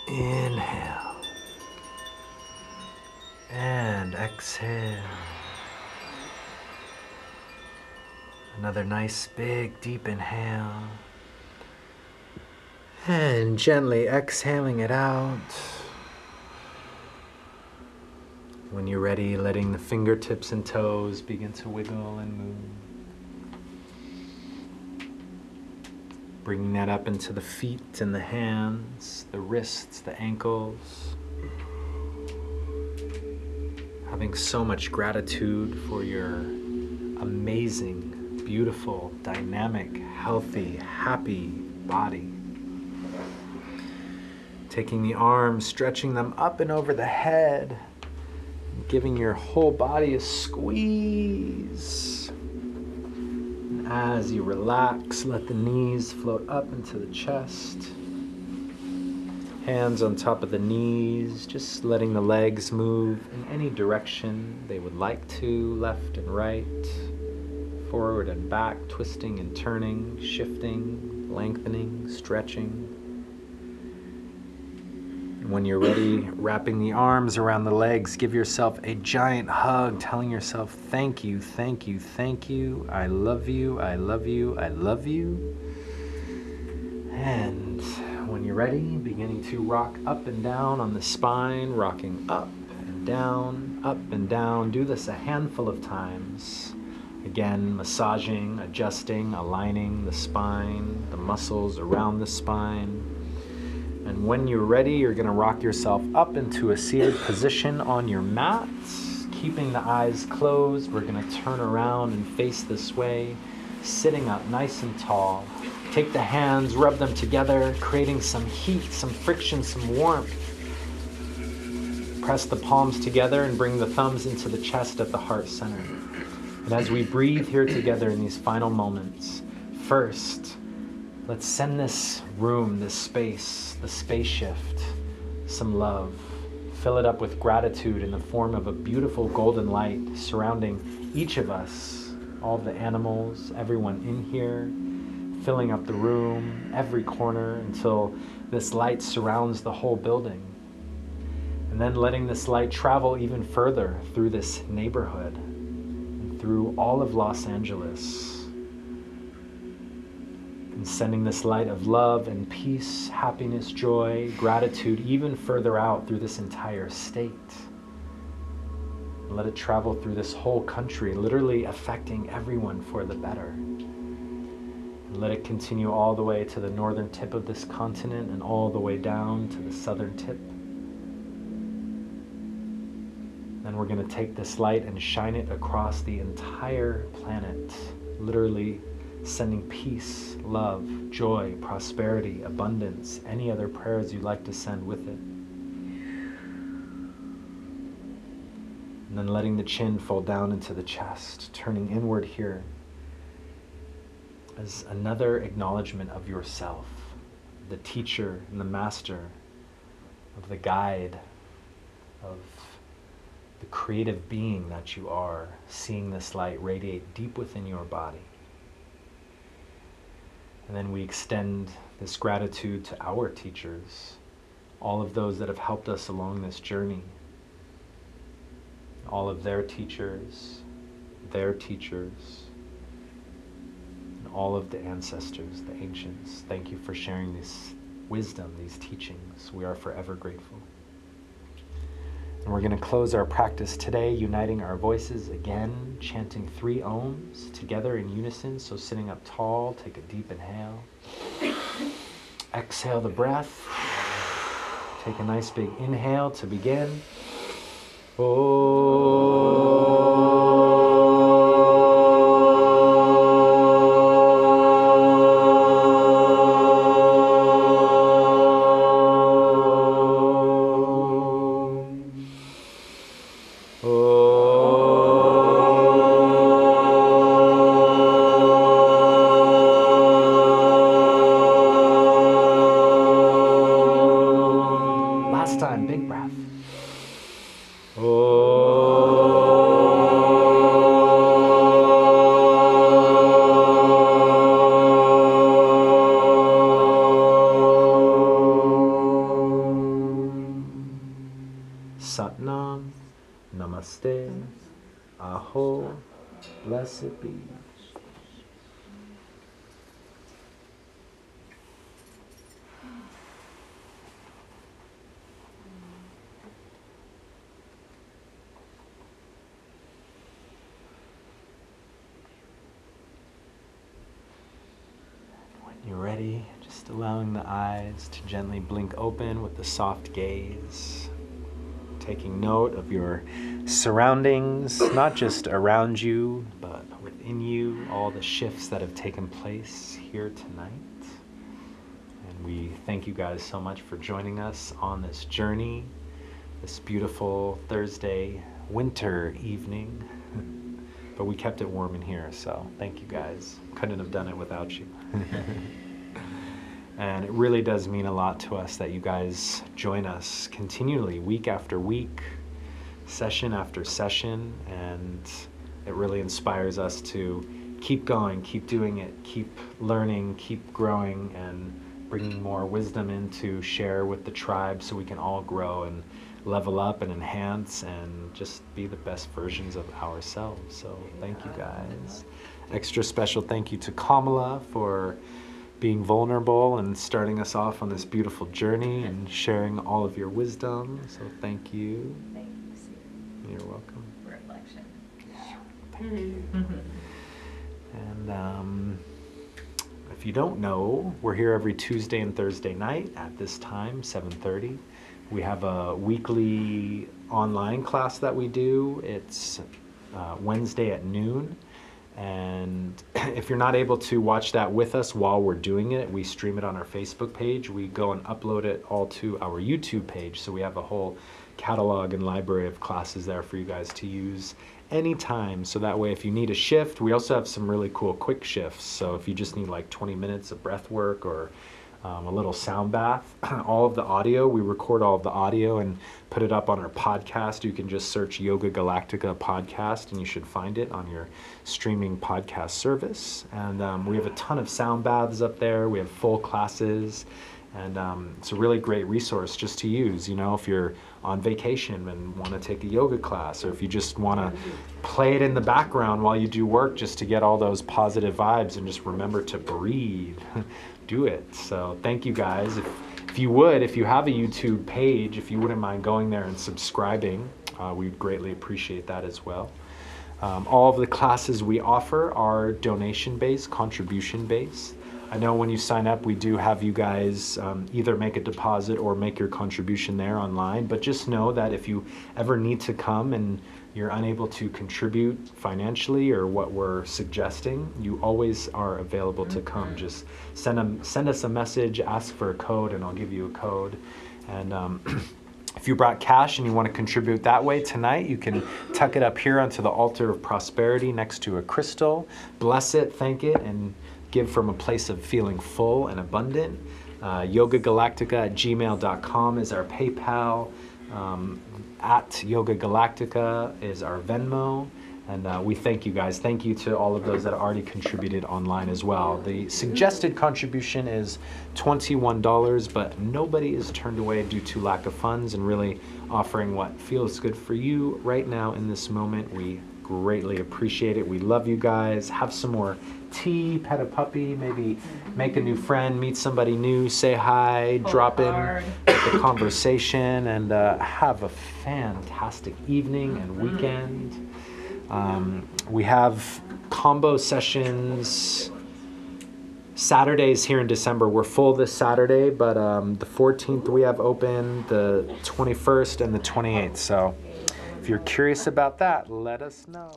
Inhale and exhale. Another nice big deep inhale. And gently exhaling it out. When you're ready, letting the fingertips and toes begin to wiggle and move. Bringing that up into the feet and the hands, the wrists, the ankles. Having so much gratitude for your amazing, beautiful, dynamic, healthy, happy body. Taking the arms, stretching them up and over the head, giving your whole body a squeeze. And as you relax, let the knees float up into the chest. Hands on top of the knees, just letting the legs move in any direction they would like to, left and right, forward and back, twisting and turning, shifting, lengthening, stretching. When you're ready, wrapping the arms around the legs, give yourself a giant hug, telling yourself, thank you, thank you, thank you. I love you, I love you, I love you. And when you're ready, beginning to rock up and down on the spine, rocking up and down, up and down. Do this a handful of times. Again, massaging, adjusting, aligning the spine, the muscles around the spine. And when you're ready, you're going to rock yourself up into a seated position on your mat, keeping the eyes closed. We're going to turn around and face this way, sitting up nice and tall. Take the hands, rub them together, creating some heat, some friction, some warmth. Press the palms together and bring the thumbs into the chest at the heart center. And as we breathe here together in these final moments, first, let's send this room, this space, the space shift, some love. Fill it up with gratitude in the form of a beautiful golden light surrounding each of us, all the animals, everyone in here, filling up the room, every corner, until this light surrounds the whole building. And then letting this light travel even further through this neighborhood, and through all of Los Angeles. And sending this light of love and peace, happiness, joy, gratitude, even further out through this entire state. And let it travel through this whole country, literally affecting everyone for the better. And let it continue all the way to the northern tip of this continent and all the way down to the southern tip. Then we're going to take this light and shine it across the entire planet, literally sending peace, love, joy, prosperity, abundance, any other prayers you'd like to send with it. And then letting the chin fold down into the chest, turning inward here as another acknowledgement of yourself, the teacher and the master, of the guide, of the creative being that you are, seeing this light radiate deep within your body. And then we extend this gratitude to our teachers, all of those that have helped us along this journey, all of their teachers, and all of the ancestors, the ancients. Thank you for sharing this wisdom, these teachings. We are forever grateful. And we're going to close our practice today, uniting our voices again, chanting 3 ohms together in unison. So sitting up tall, take a deep inhale. Exhale the breath. Take a nice big inhale to begin. Blessed be. When you're ready, just allowing the eyes to gently blink open with a soft gaze, taking note of your surroundings, not just around you, but within you, all the shifts that have taken place here tonight. And we thank you guys so much for joining us on this journey, this beautiful Thursday winter evening. But we kept it warm in here, so thank you guys. Couldn't have done it without you. And it really does mean a lot to us that you guys join us continually, week after week, session after session, and it really inspires us to keep going, keep doing it, keep learning, keep growing, and bringing more wisdom in to share with the tribe so we can all grow and level up and enhance and just be the best versions of ourselves. So thank you guys. Extra special thank you to Kamala for being vulnerable and starting us off on this beautiful journey and sharing all of your wisdom. So thank you. You're welcome. Reflection. Thank you. And if you don't know, we're here every Tuesday and Thursday night at this time, 7:30. We have a weekly online class that we do. It's Wednesday at noon. And if you're not able to watch that with us while we're doing it, we stream it on our Facebook page. We go and upload it all to our YouTube page. So we have a whole catalog and library of classes there for you guys to use anytime. So that way, if you need a shift, we also have some really cool quick shifts. So if you just need like 20 minutes of breath work or a little sound bath, all of the audio, we record all of the audio and put it up on our podcast. You can just search Yoga Galactica podcast and you should find it on your streaming podcast service. And we have a ton of sound baths up there. We have full classes. And it's a really great resource just to use, you know, if you're on vacation and want to take a yoga class, or if you just want to play it in the background while you do work just to get all those positive vibes and just remember to breathe, do it. So thank you guys. If you would, if you have a YouTube page, if you wouldn't mind going there and subscribing, we'd greatly appreciate that as well. All of the classes we offer are donation-based, contribution-based. I know when you sign up, we do have you guys either make a deposit or make your contribution there online, but just know that if you ever need to come and you're unable to contribute financially or what we're suggesting, you always are available to come. Just send us a message, ask for a code, and I'll give you a code. And if you brought cash and you want to contribute that way tonight, you can tuck it up here onto the altar of prosperity next to a crystal, bless it, thank it, and give from a place of feeling full and abundant. YogaGalactica@gmail.com is our PayPal. At Yoga Galactica is our Venmo. And we thank you guys. Thank you to all of those that already contributed online as well. The suggested contribution is $21, but nobody is turned away due to lack of funds, and really offering what feels good for you right now in this moment. We greatly appreciate it. We love you guys. Have some more tea, pet a puppy, maybe make a new friend, meet somebody new, say hi, drop in with the conversation, and have a fantastic evening and weekend. We have combo sessions Saturdays here in December. We're full this Saturday, but the 14th we have open, the 21st, and the 28th. So if If you're curious about that, let us know.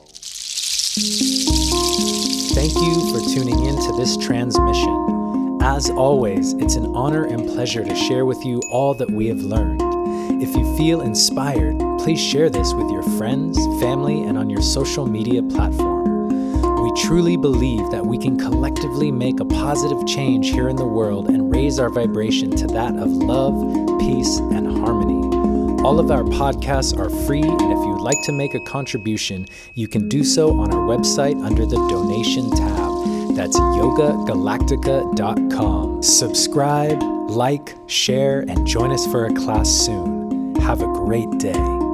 Thank you for tuning in to this transmission. As always, it's an honor and pleasure to share with you all that we have learned. If you feel inspired, please share this with your friends, family, and on your social media platform. We truly believe that we can collectively make a positive change here in the world and raise our vibration to that of love, peace, and harmony. All of our podcasts are free, and if you'd like to make a contribution, you can do so on our website under the donation tab. That's yogagalactica.com. Subscribe, like, share, and join us for a class soon. Have a great day.